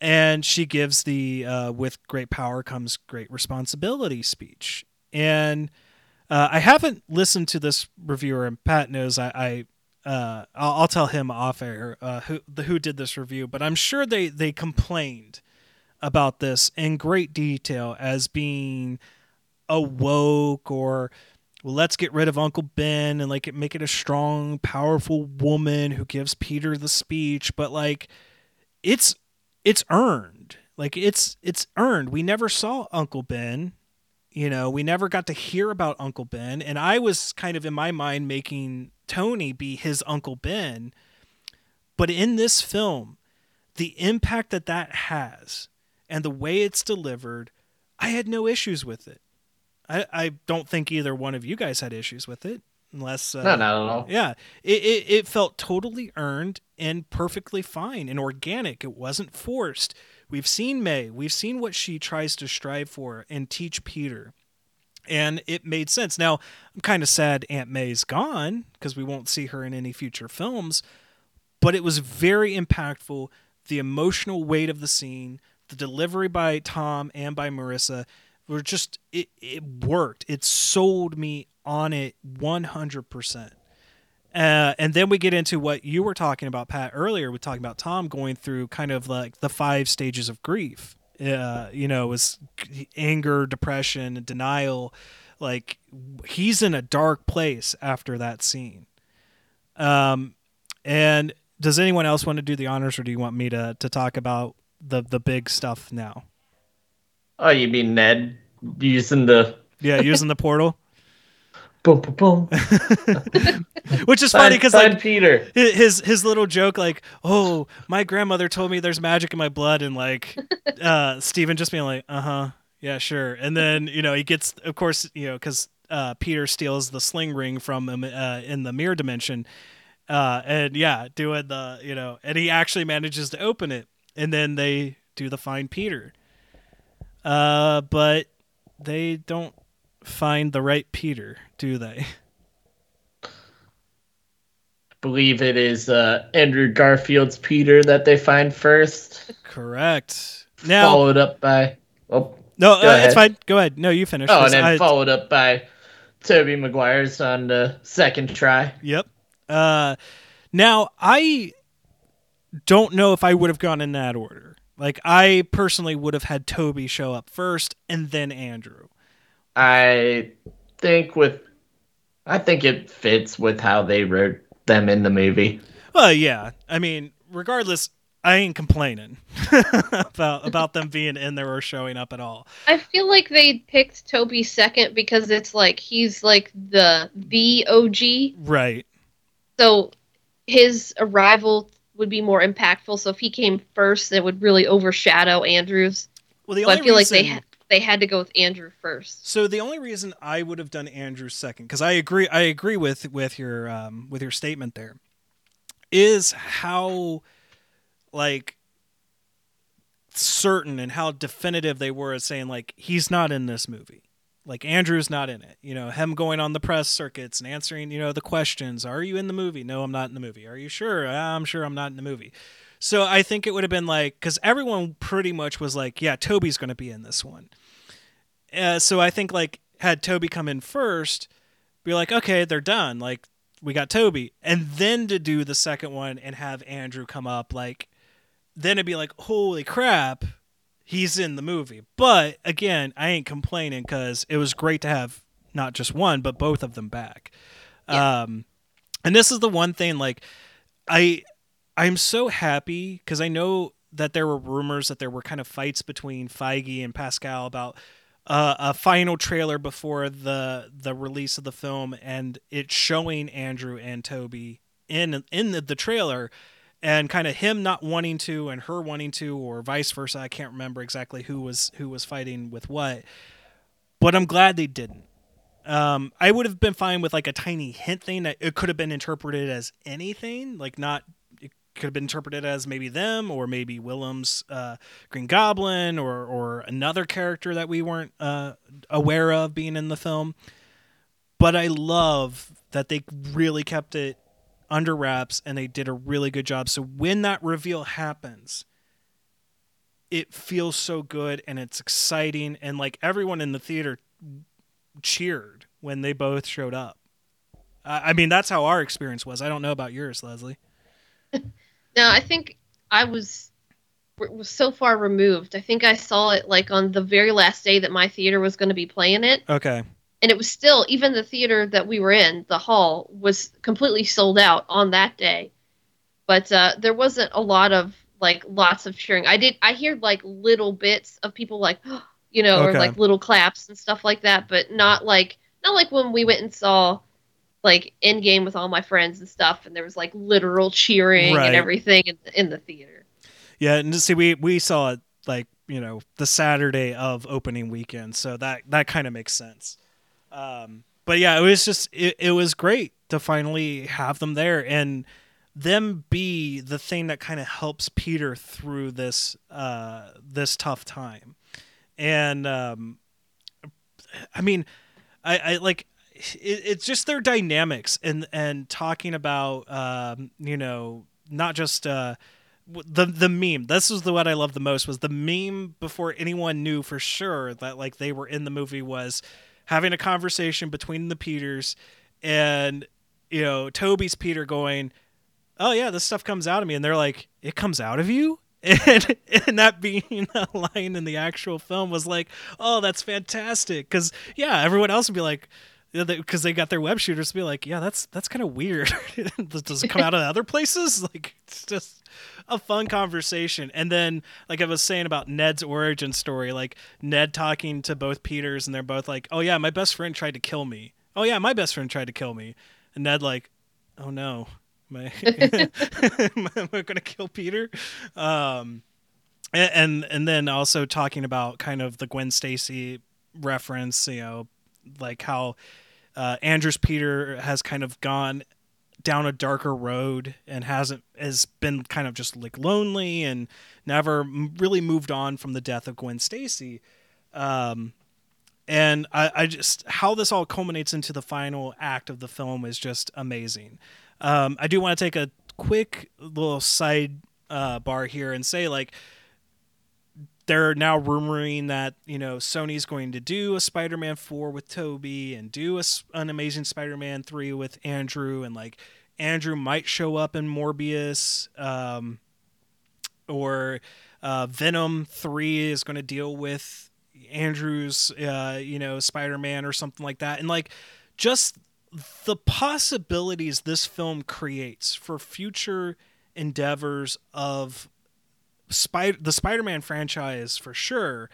And she gives the with great power comes great responsibility speech. And I haven't listened to this reviewer, and Pat knows I'll tell him off air who did this review, but I'm sure they complained about this in great detail as being a woke or, well, let's get rid of Uncle Ben and like make it a strong, powerful woman who gives Peter the speech. But like, it's earned. Like it's earned. We never saw Uncle Ben. You know, we never got to hear about Uncle Ben. And I was kind of in my mind making Tony be his Uncle Ben. But in this film, the impact that that has and the way it's delivered, I had no issues with it. I don't think either one of you guys had issues with it. Unless, no, not at all. Yeah, it felt totally earned and perfectly fine and organic. It wasn't forced. We've seen May. We've seen what she tries to strive for and teach Peter. And it made sense. Now, I'm kind of sad Aunt May's gone because we won't see her in any future films. But it was very impactful. The emotional weight of the scene, the delivery by Tom and by Marissa, were just, it worked. It sold me on it 100%. And then we get into what you were talking about, Pat, earlier. We're talking about Tom going through kind of like the 5 stages of grief. You know, it was anger, depression, and denial. Like, he's in a dark place after that scene. And does anyone else want to do the honors, or do you want me to talk about the big stuff now? Oh, you mean Ned using the portal? Boom, boom, boom. Which is funny because like Peter, his little joke, like, oh, my grandmother told me there's magic in my blood, and like Steven just being like, uh-huh, yeah, sure. And then, you know, he gets, of course, you know, because Peter steals the sling ring from him in the mirror dimension, and yeah, doing the, you know, and he actually manages to open it, and then they do the find Peter, but they don't find the right Peter, do they? Believe it is Andrew Garfield's Peter that they find first. Correct. Now followed up by it's fine. Go ahead. No, you finish. Oh, and then followed up by Tobey Maguire's on the second try. Yep. Now I don't know if I would have gone in that order. Like, I personally would have had Tobey show up first and then Andrew. I think it fits with how they wrote them in the movie. Well, yeah. I mean, regardless, I ain't complaining about them being in there or showing up at all. I feel like they picked Tobey second because it's like he's like the OG. Right. So his arrival would be more impactful. So if he came first, it would really overshadow Andrew's. Well, they had to go with Andrew first. So the only reason I would have done Andrew second, because I agree with your statement there, is how like certain and how definitive they were at saying like he's not in this movie, like Andrew's not in it. You know, him going on the press circuits and answering, you know, the questions. Are you in the movie? No, I'm not in the movie. Are you sure? I'm sure I'm not in the movie. So I think it would have been like, because everyone pretty much was like, yeah, Tobey's going to be in this one. So I think like had Tobey come in first, be like, okay, they're done. Like, we got Tobey. And then to do the second one and have Andrew come up, like, then it'd be like, holy crap, he's in the movie. But again, I ain't complaining because it was great to have not just one, but both of them back. Yeah. And this is the one thing, like, I'm so happy, because I know that there were rumors that there were kind of fights between Feige and Pascal about a final trailer before the release of the film, and it's showing Andrew and Toby in the trailer, and kind of him not wanting to and her wanting to, or vice versa. I can't remember exactly who was fighting with what, but I'm glad they didn't. I would have been fine with like a tiny hint thing that it could have been interpreted as anything, like not, it could have been interpreted as maybe them or maybe Willem's Green Goblin or another character that we weren't aware of being in the film. But I love that they really kept it under wraps, and they did a really good job. So when that reveal happens, it feels so good, and it's exciting, and like everyone in the theater cheered when they both showed up. I mean, that's how our experience was. I don't know about yours, Leslie. No, I think I was so far removed. I think I saw it like on the very last day that my theater was going to be playing it. Okay. And it was still, even the theater that we were in, the hall, was completely sold out on that day. But there wasn't a lot of, like, lots of cheering. I heard, like, little bits of people, like, you know, okay, or, like, little claps and stuff like that. But not like when we went and saw, like, Endgame with all my friends and stuff. And there was, like, literal cheering, right, and everything in the theater. Yeah, and see, we saw it, like, you know, the Saturday of opening weekend. So that kind of makes sense. But yeah, it was just, it was great to finally have them there and them be the thing that kind of helps Peter through this tough time. And, I mean, I like, it's just their dynamics and talking about, you know, not just, the meme. This is what I loved the most, was the meme before anyone knew for sure that like they were in the movie, was having a conversation between the Peters, and, you know, Toby's Peter going, "Oh yeah, this stuff comes out of me." And they're like, "It comes out of you?" And that being a line in the actual film was like, oh, that's fantastic. Cause yeah, everyone else would be like, cause they got their web shooters to be like, yeah, that's kind of weird. Does it come out of other places? Like, it's just a fun conversation. And then, like I was saying about Ned's origin story, like Ned talking to both Peters, and they're both like, "Oh yeah, my best friend tried to kill me. Oh yeah, my best friend tried to kill me." And Ned like, "Oh no, am I going to kill Peter?" And then also talking about kind of the Gwen Stacy reference, you know, like how Andrew's Peter has kind of gone down a darker road and has been kind of just like lonely and never really moved on from the death of Gwen Stacy. And I just, how this all culminates into the final act of the film is just amazing. I do want to take a quick little side bar here and say, like, they're now rumoring that, you know, Sony's going to do a Spider-Man 4 with Toby and do an Amazing Spider-Man 3 with Andrew. And like Andrew might show up in Morbius, or Venom 3 is going to deal with Andrew's, you know, Spider-Man or something like that. And like, just the possibilities this film creates for future endeavors of the Spider-Man franchise for sure,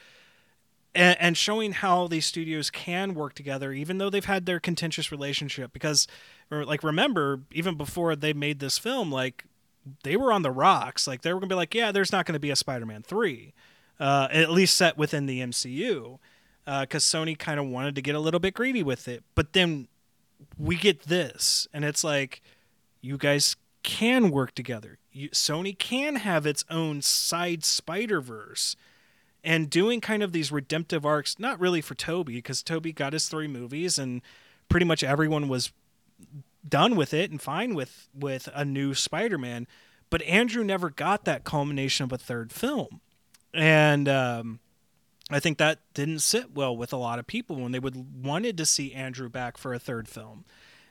and showing how these studios can work together, even though they've had their contentious relationship, because like, remember, even before they made this film, like they were on the rocks, like they were gonna be like, yeah, there's not going to be a Spider-Man 3, at least set within the MCU, because Sony kind of wanted to get a little bit greedy with it. But then we get this, and it's like, you guys can work together. Sony can have its own side Spider-Verse, and doing kind of these redemptive arcs, not really for Toby, because Toby got his 3 movies and pretty much everyone was done with it and fine with a new Spider-Man. But Andrew never got that culmination of a 3rd film. And I think that didn't sit well with a lot of people when they wanted to see Andrew back for a 3rd film.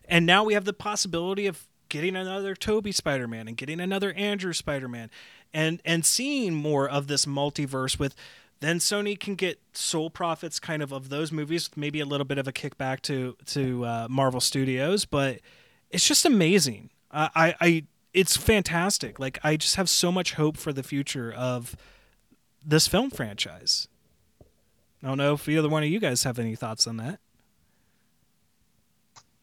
And now we have the possibility of getting another Toby Spider-Man and getting another Andrew Spider-Man, and seeing more of this multiverse. With then Sony can get sole profits kind of those movies, maybe a little bit of a kickback to Marvel Studios, but it's just amazing. It's fantastic. Like, I just have so much hope for the future of this film franchise. I don't know if either one of you guys have any thoughts on that.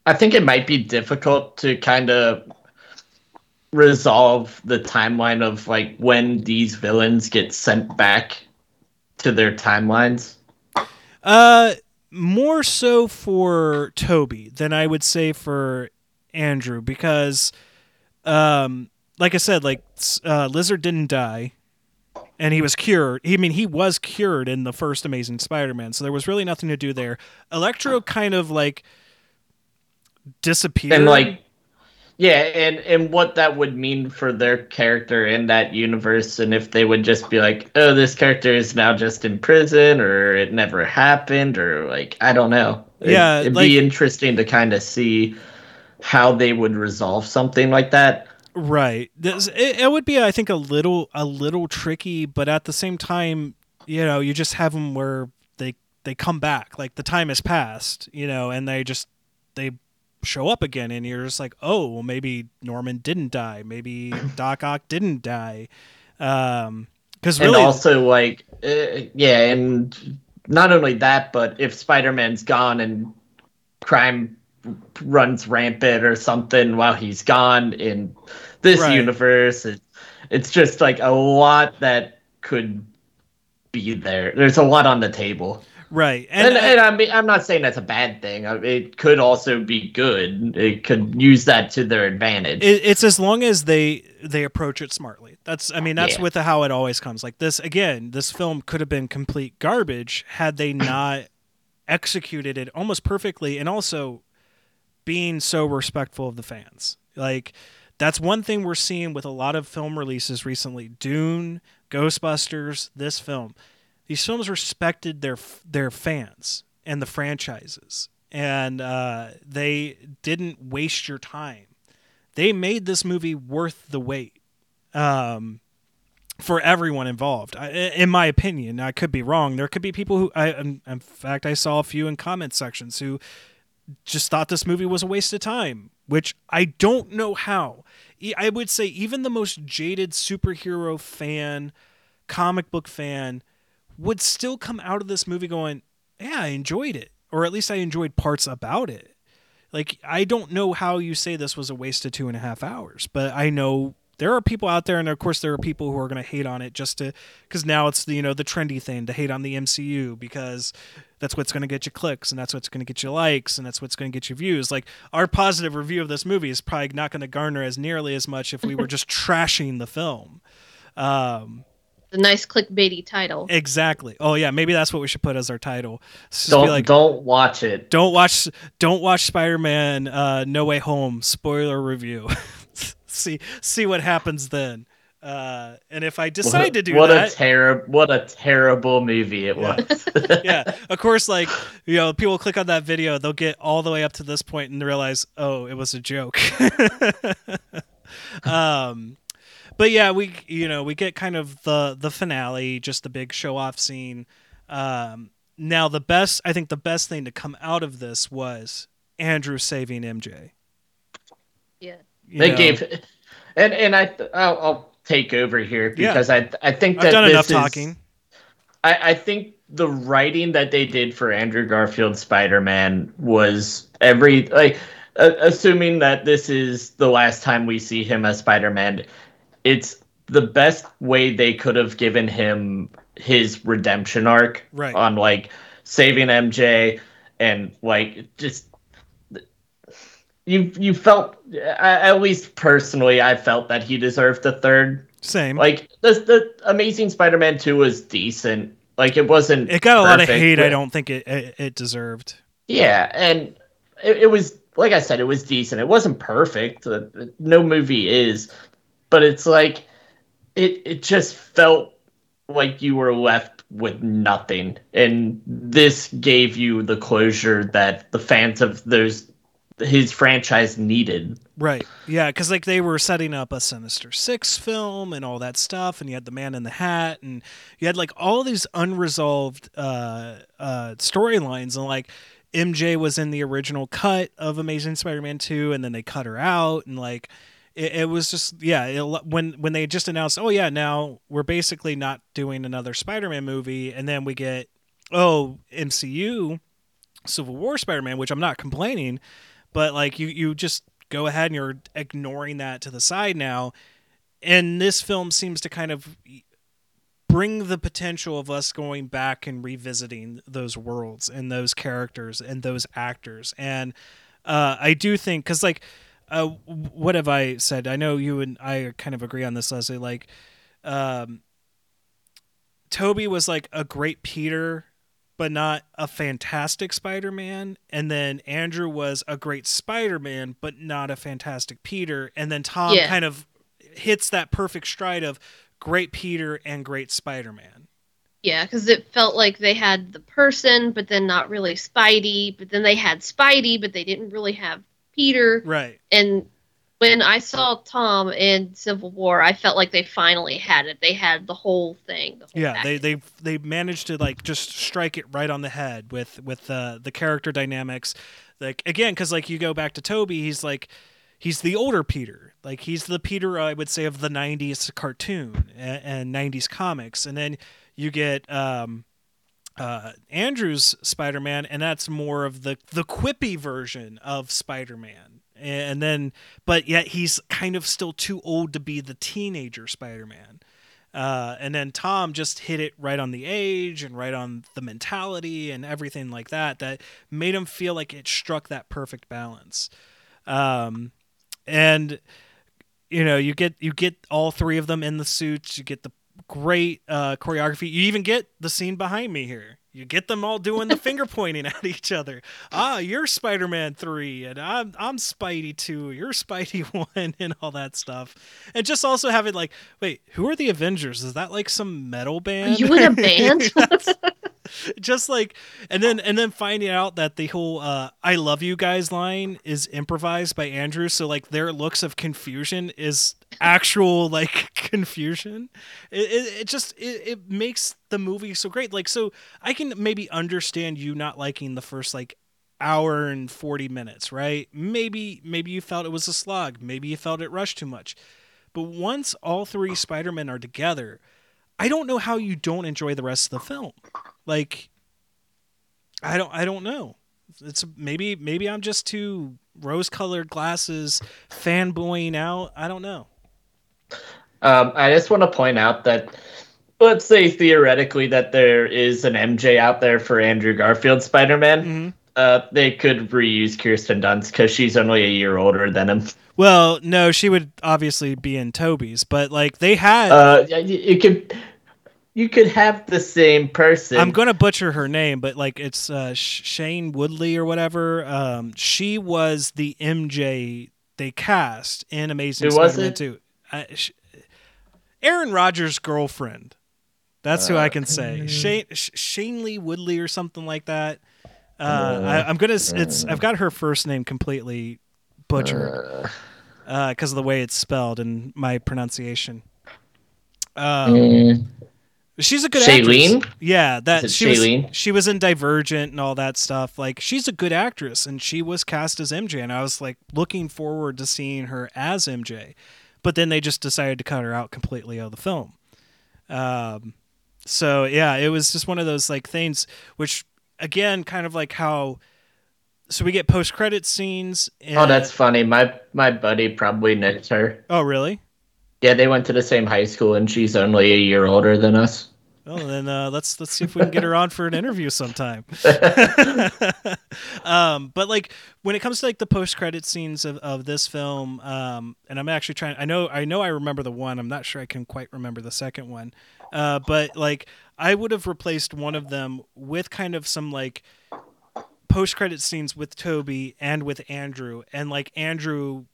I think it might be difficult to kind of resolve the timeline of, like, when these villains get sent back to their timelines. More so for Toby than I would say for Andrew, because like I said, like, Lizard didn't die, and he was cured. I mean, he was cured in the first Amazing Spider-Man, so there was really nothing to do there. Electro kind of, like, disappeared. And, like, yeah, and what that would mean for their character in that universe, and if they would just be like, oh, this character is now just in prison, or it never happened, or, like, I don't know. Yeah, it'd be interesting to kind of see how they would resolve something like that. Right. It would be, I think, a little tricky, but at the same time, you know, you just have them where they come back, like, the time has passed, you know, and they show up again, and you're just like, oh, well, maybe Norman didn't die. Maybe Doc Ock didn't die. Cause really, and also, like, yeah. And not only that, but if Spider-Man's gone and crime runs rampant or something while he's gone in this universe, it's just like a lot that could be there. There's a lot on the table, right? And I mean, I'm not saying that's a bad thing. It could also be good. It could use that to their advantage. It's as long as they approach it smartly. That's with how it always comes. Like, this again, this film could have been complete garbage had they not executed it almost perfectly, and also being so respectful of the fans. Like, that's one thing we're seeing with a lot of film releases recently. Dune, Ghostbusters, this film. These films respected their fans and the franchises. And they didn't waste your time. They made this movie worth the wait for everyone involved. In my opinion, I could be wrong. There could be people who, in fact, I saw a few in comment sections who just thought this movie was a waste of time, which I don't know how. I would say even the most jaded superhero fan, comic book fan, would still come out of this movie going, yeah, I enjoyed it. Or at least I enjoyed parts about it. Like, I don't know how you say this was a waste of 2.5 hours, but I know there are people out there, and of course there are people who are going to hate on it because now it's the trendy thing to hate on the MCU, because that's what's going to get you clicks, and that's what's going to get you likes, and that's what's going to get you views. Like, our positive review of this movie is probably not going to garner as nearly as much if we were just trashing the film. The nice clickbaity title. Exactly. Oh yeah, maybe that's what we should put as our title. Don't watch it. Don't watch Spider-Man No Way Home spoiler review. See what happens then. And if I decide to do that, what a terrible movie it was. Yeah. Of course, like, people click on that video, they'll get all the way up to this point and realize, oh, it was a joke. But yeah, we get kind of the finale, just the big show off scene. Now I think the best thing to come out of this was Andrew saving MJ. Yeah. I'll take over here because I think that I've done enough talking. I think the writing that they did for Andrew Garfield's Spider-Man was assuming that this is the last time we see him as Spider-Man, it's the best way they could have given him his redemption arc on, like, saving MJ and, like, just. You felt, at least personally, I felt that he deserved the third. Same. Like, the Amazing Spider-Man 2 was decent. Like, it wasn't. It got a lot of hate. I don't think it deserved. Yeah, and it was, like I said, it was decent. It wasn't perfect. No movie is, but it's like it just felt like you were left with nothing, and this gave you the closure that the fans of his franchise needed. Right. Yeah, because, like, they were setting up a Sinister Six film and all that stuff, and you had the Man in the Hat, and you had, like, all these unresolved storylines, and, like, MJ was in the original cut of Amazing Spider-Man 2, and then they cut her out, and like it was just when they just announced, oh yeah, now we're basically not doing another Spider-Man movie, and then we get MCU Civil War Spider-Man, which I'm not complaining, but like you just go ahead and you're ignoring that to the side now, and this film seems to kind of bring the potential of us going back and revisiting those worlds and those characters and those actors. And I do think, because like what have I said? I know you and I kind of agree on this, Leslie. Like Tobey was like a great Peter, but not a fantastic Spider-Man. And then Andrew was a great Spider-Man, but not a fantastic Peter. And then Tom kind of hits that perfect stride of great Peter and great Spider-Man. Yeah, because it felt like they had the person, but then not really Spidey. But then they had Spidey, but they didn't really have Peter. Right. And when I saw Tom in Civil War, I felt like they finally had it. They had the whole thing. They managed to like just strike it right on the head with the character dynamics. Like again, because like you go back to Tobey, he's the older Peter. Like he's the Peter, I would say, of the 90s cartoon and 90s comics. And then you get Andrew's Spider-Man, and that's more of the quippy version of Spider-Man. And then, but yet he's kind of still too old to be the teenager Spider-Man. And then Tom just hit it right on the age and right on the mentality and everything like that made him feel like it struck that perfect balance. And you know, you get all three of them in the suits. You get the great choreography. You even get the scene behind me here. You get them all doing the finger pointing at each other. Ah, you're Spider-Man 3, and I'm Spidey 2. You're Spidey 1, and all that stuff. And just also having like, wait, who are the Avengers? Is that like some metal band? Are you in a band? Just like, and then finding out that the whole "I love you guys" line is improvised by Andrew. So like their looks of confusion is actual like confusion. It makes the movie so great. Like, so I can maybe understand you not liking the first like hour and 40 minutes, right? Maybe you felt it was a slog. Maybe you felt it rushed too much. But once all three Spider-Men are together, I don't know how you don't enjoy the rest of the film. Like, I don't know. It's maybe I'm just too rose-colored glasses, fanboying out. I don't know. I just want to point out that, let's say theoretically that there is an MJ out there for Andrew Garfield Spider-Man. Mm-hmm. They could reuse Kirsten Dunst because she's only a year older than him. Well, no, she would obviously be in Tobey's, but like they had. You could have the same person. I'm going to butcher her name, but like it's Shailene Woodley or whatever. She was the MJ they cast in Amazing Spider-Man 2. Aaron Rodgers' girlfriend. That's who I can say. Shailene Woodley or something like that. I've got her first name completely butchered because of the way it's spelled and my pronunciation. She's a good Shailene? Actress. Yeah, she was in Divergent and all that stuff. Like, she's a good actress, and she was cast as MJ, and I was like looking forward to seeing her as MJ, but then they just decided to cut her out completely out of the film. So yeah, it was just one of those like things, which again, kind of like how. So we get post-credit scenes. And... Oh, that's funny. My buddy probably knows her. Oh, really? Yeah, they went to the same high school, and she's only a year older than us. Well, then let's see if we can get her on for an interview sometime. But like when it comes to like the post-credit scenes of this film, and I'm actually trying. I know I remember the one. I'm not sure I can quite remember the second one. But like I would have replaced one of them with kind of some like post-credit scenes with Tobey and with Andrew, and like Andrew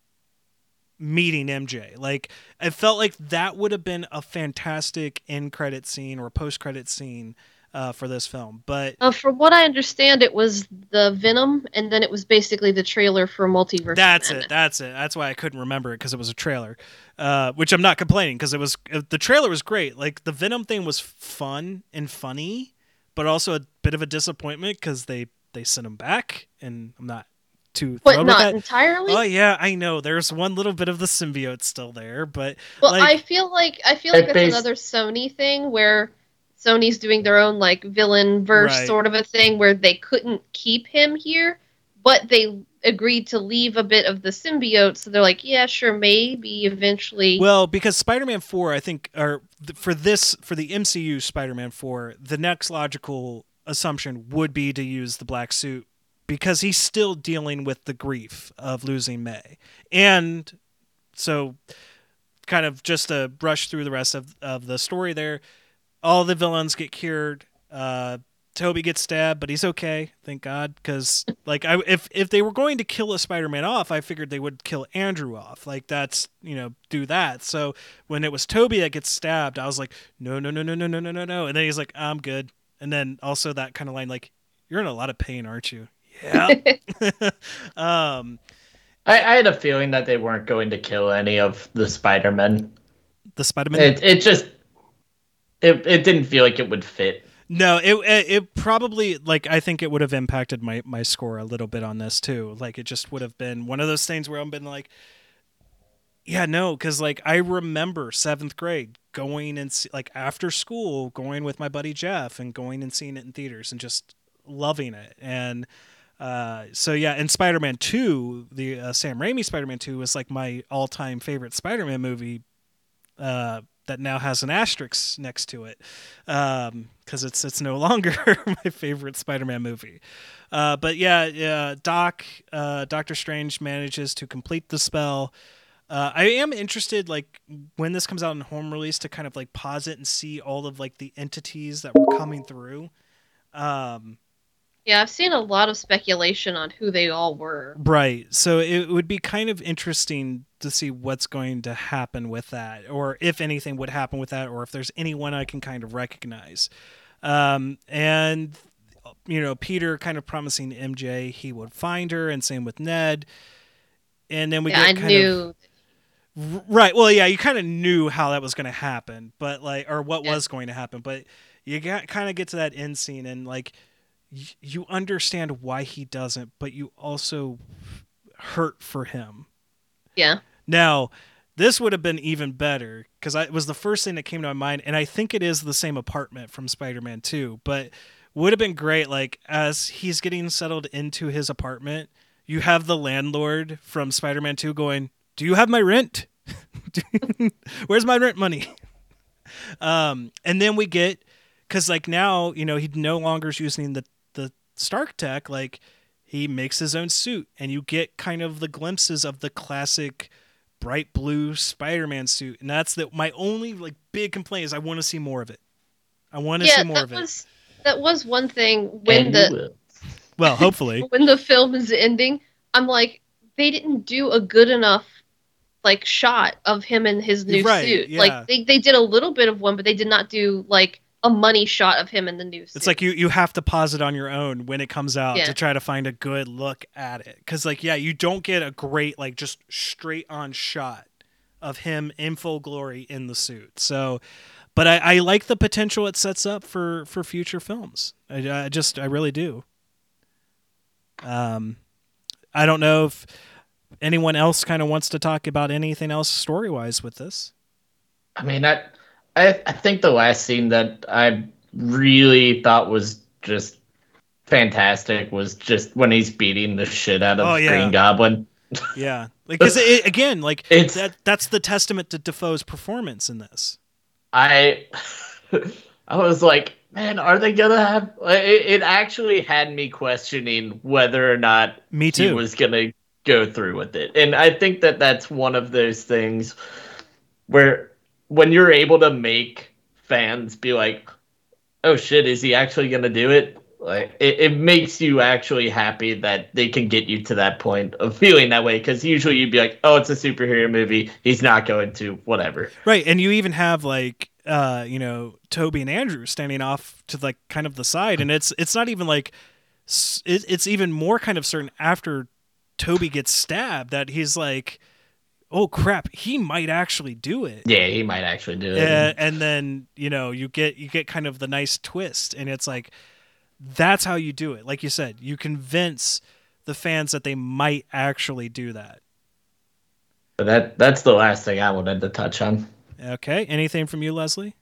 meeting MJ. Like I felt like that would have been a fantastic end credit scene or post credit scene for this film. But from what I understand, it was the Venom, and then it was basically the trailer for Multiverse. That's it. That's why I couldn't remember it, because it was a trailer. Which I'm not complaining, because the trailer was great. Like the Venom thing was fun and funny, but also a bit of a disappointment because they they sent him back, and I'm not too thrilled with that. But not entirely? Oh, yeah, I know. There's one little bit of the symbiote still there, but... Well, like, I feel like that's another Sony thing, where Sony's doing their own, like, villain-verse sort of a thing, where they couldn't keep him here, but they agreed to leave a bit of the symbiote, so they're like, yeah, sure, maybe eventually. Well, because Spider-Man 4, I think, or for the MCU Spider-Man 4, the next logical assumption would be to use the black suit, because he's still dealing with the grief of losing May. And so kind of just to brush through the rest of the story there, all the villains get cured. Toby gets stabbed, but he's okay, thank God, because like if they were going to kill a Spider-Man off, I figured they would kill Andrew off, like that's, you know, do that. So when it was Toby that gets stabbed, I was like, no, and then he's like, I'm good. And then also that kind of line, like, you're in a lot of pain, aren't you? Yeah. I had a feeling that they weren't going to kill any of the Spider-Men. The Spider-Man? It didn't feel like it would fit. No, it probably, like, I think it would have impacted my score a little bit on this too. Like, it just would have been one of those things where I've been like, yeah, no, because like I remember 7th grade going and after school going with my buddy Jeff and going and seeing it in theaters and just loving it. And so yeah, and Spider-Man 2, the Sam Raimi Spider-Man 2 was like my all-time favorite Spider-Man movie. That now has an asterisk next to it, because it's no longer my favorite Spider-Man movie. But yeah, Doctor Strange manages to complete the spell. I am interested, like, when this comes out in home release, to kind of like pause it and see all of like the entities that were coming through. Yeah, I've seen a lot of speculation on who they all were. Right. So it would be kind of interesting to see what's going to happen with that, or if anything would happen with that, or if there's anyone I can kind of recognize. And, you know, Peter kind of promising MJ he would find her, and same with Ned. And then we get kind of... Right. Well, yeah, you kind of knew how that was going to happen, but like, or what was going to happen, but you kind of get to that end scene and like, you understand why he doesn't, but you also hurt for him. Yeah. Now, this would have been even better, because it was the first thing that came to my mind, and I think it is the same apartment from Spider-Man 2, but would have been great, like, as he's getting settled into his apartment, you have the landlord from Spider-Man 2 going, do you have my rent? Where's my rent money? And then we get, because, like, now, you know, he no longer is using the Stark tech. Like, he makes his own suit. And you get kind of the glimpses of the classic bright blue Spider-Man suit. And that's my only, like, big complaint is I want to see more of it. I want to see more of it. That was one thing when Well, hopefully. When the film is ending, I'm like, they didn't do a good enough, like, shot of him in his new suit. Yeah. Like, they did a little bit of one, but they did not do, like... a money shot of him in the news. It's like you have to pause it on your own when it comes out to try to find a good look at it. Because like, yeah, you don't get a great, like, just straight on shot of him in full glory in the suit. So, but I like the potential it sets up for future films. I really do. I don't know if anyone else kind of wants to talk about anything else story-wise with this. I mean, I think the last scene that I really thought was just fantastic was just when he's beating the shit out of Green Goblin. Yeah. Because, like, again, like, that's the testament to Dafoe's performance in this. I was like, man, are they going to have... It actually had me questioning whether or not he was going to go through with it. And I think that that's one of those things where... when you're able to make fans be like, oh shit, is he actually going to do it? Like, it makes you actually happy that they can get you to that point of feeling that way. Because usually you'd be like, oh, it's a superhero movie. He's not going to, whatever. Right. And you even have, like, you know, Toby and Andrew standing off to, like, kind of the side. And it's not even like, it's even more kind of certain after Toby gets stabbed that he's like, oh crap, he might actually do it. Yeah, he might actually do it. And then, you know, you get kind of the nice twist, and it's like, That's how you do it. Like you said, you convince the fans that they might actually do that. But that's the last thing I wanted to touch on. Okay. Anything from you, Leslie?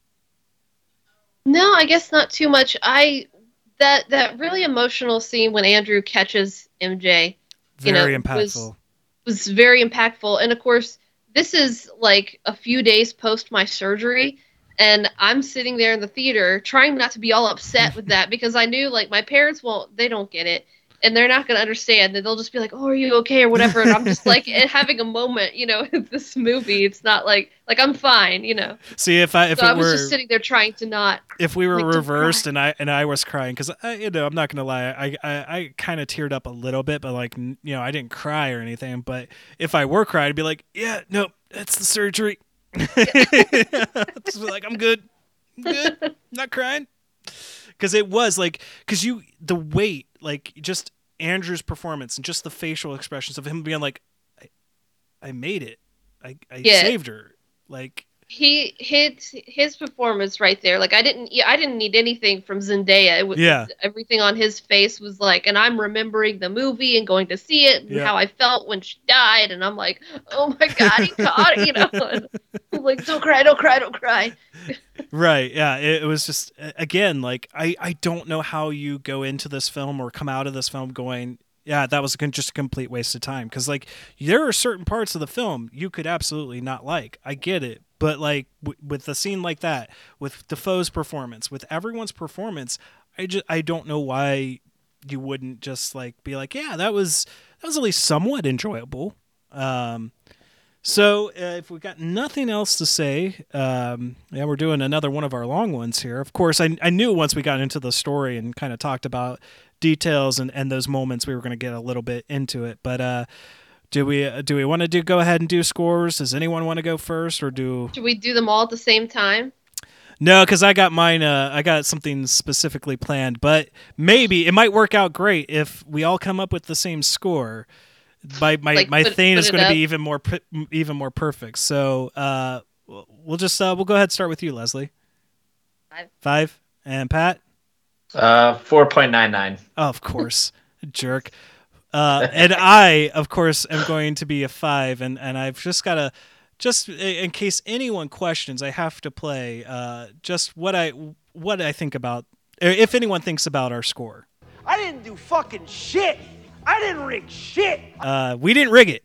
No, I guess not too much. That really emotional scene when Andrew catches MJ, impactful. Was very impactful. And of course, this is like a few days post my surgery, and I'm sitting there in the theater trying not to be all upset with that, because I knew like my parents they don't get it, and they're not going to understand, and they'll just be like, "Oh, are you okay?" or whatever. And I'm just like having a moment, in this movie. It's not like I'm fine, See, I was just sitting there trying to not. If we were reversed and I was crying, because I'm not going to lie, I kind of teared up a little bit, but I didn't cry or anything. But if I were crying, I'd be like, "Yeah, no, that's the surgery." Just be like, I'm good, not crying, because it was like, because the weight, like just Andrew's performance and just the facial expressions of him being like, I made it, I saved her, like he hit his performance right there. Like I didn't need anything from Zendaya. Everything on his face was like, and I'm remembering the movie and going to see it and how I felt when she died. And I'm like, oh my God, he caught it, And I'm like, don't cry. Right. Yeah. It was just, again, like, I don't know how you go into this film or come out of this film going, yeah, that was just a complete waste of time. Because, like, there are certain parts of the film you could absolutely not like. I get it. But, like, with a scene like that, with Dafoe's performance, with everyone's performance, I don't know why you wouldn't just, like, be like, yeah, that was at least somewhat enjoyable. So if we got nothing else to say, we're doing another one of our long ones here. Of course, I knew once we got into the story and kind of talked about details and those moments, we were going to get a little bit into it. But do we want to go ahead and do scores? Does anyone want to go first, or should we do them all at the same time? No, because I got mine. I got something specifically planned, but maybe it might work out great if we all come up with the same score. My thing is going to be even more perfect. So we'll just we'll go ahead and start with you, Leslie. 5 and Pat. 4.99. Oh, of course, jerk. And I, of course, am going to be a 5. And I've just got to, just in case anyone questions, I have to play just what I think about, if anyone thinks about our score. I didn't do fucking shit. I didn't rig shit. We didn't rig it.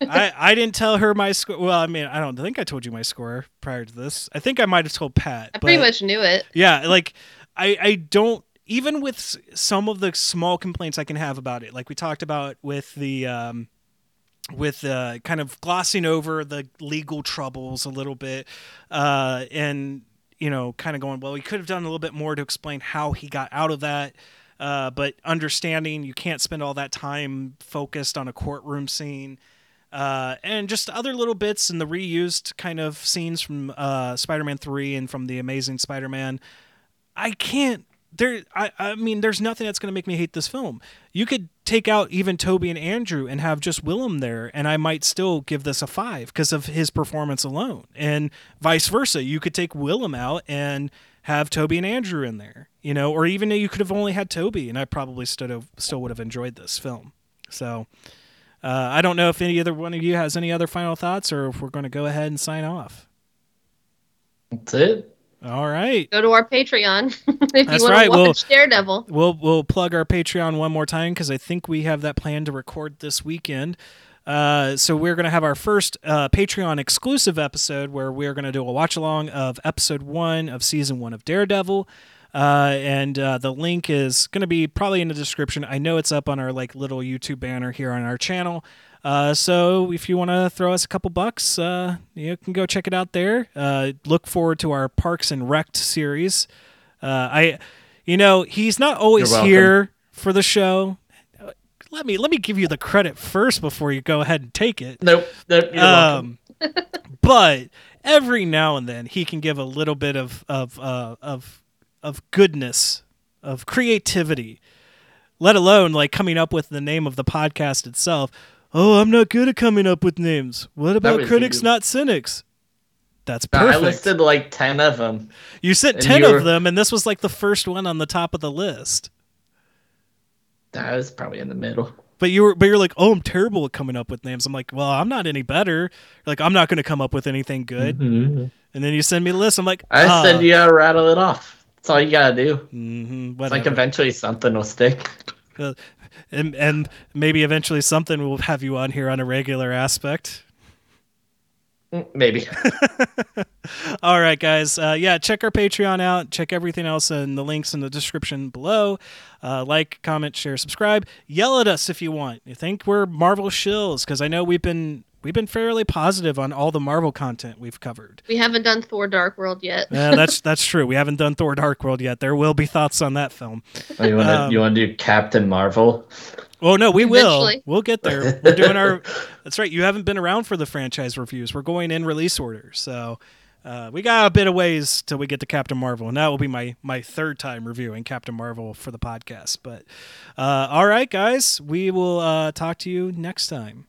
I didn't tell her my score. Well, I mean, I don't think I told you my score prior to this. I think I might have told Pat. I pretty much knew it. Yeah, like I don't, even with some of the small complaints I can have about it, like we talked about with the kind of glossing over the legal troubles a little bit, and kind of going, well, he could have done a little bit more to explain how he got out of that. But understanding you can't spend all that time focused on a courtroom scene, and just other little bits and the reused kind of scenes from Spider-Man 3 and from The Amazing Spider-Man. I mean, there's nothing that's going to make me hate this film. You could take out even Tobey and Andrew and have just Willem there, and I might still give this a 5 because of his performance alone. And vice versa, you could take Willem out and have Tobey and Andrew in there, or even you could have only had Tobey, and I probably still would have enjoyed this film. So I don't know if any other one of you has any other final thoughts, or if we're going to go ahead and sign off. That's it. All right. Go to our Patreon if that's you want to watch Daredevil. We'll plug our Patreon one more time, because I think we have that planned to record this weekend. So we're going to have our first Patreon exclusive episode where we're going to do a watch along of episode 1 of season 1 of Daredevil. And the link is going to be probably in the description. I know it's up on our little YouTube banner here on our channel. So if you want to throw us a couple bucks, you can go check it out there. Look forward to our Parks and Wrecked series. He's not always here for the show. Let me give you the credit first before you go ahead and take it. Nope. You're welcome. But every now and then he can give a little bit of goodness, of creativity. Let alone coming up with the name of the podcast itself. Oh, I'm not good at coming up with names. What about critics, not cynics? That's perfect. I listed like 10 of them. You said 10 of them, and this was like the first one on the top of the list. I was probably in the middle. But you're like, oh, I'm terrible at coming up with names. I'm like, well, I'm not any better. Like, I'm not going to come up with anything good. Mm-hmm. And then you send me a list. I'm like, I said you gotta rattle it off. That's all you gotta do. Mm-hmm, it's like eventually something will stick. And maybe eventually something will have you on here on a regular aspect. Maybe. All right, guys. Check our Patreon out. Check everything else in the links in the description below. Like, comment, share, subscribe. Yell at us if you want. You think we're Marvel shills? Because I know we've been fairly positive on all the Marvel content we've covered. We haven't done Thor: Dark World yet. Yeah, that's true. We haven't done Thor: Dark World yet. There will be thoughts on that film. Oh, you want to do Captain Marvel? Oh no, we will. We'll get there. We're doing our. That's right. You haven't been around for the franchise reviews. We're going in release order, so we got a bit of ways till we get to Captain Marvel, and that will be my third time reviewing Captain Marvel for the podcast. But all right, guys, we will talk to you next time.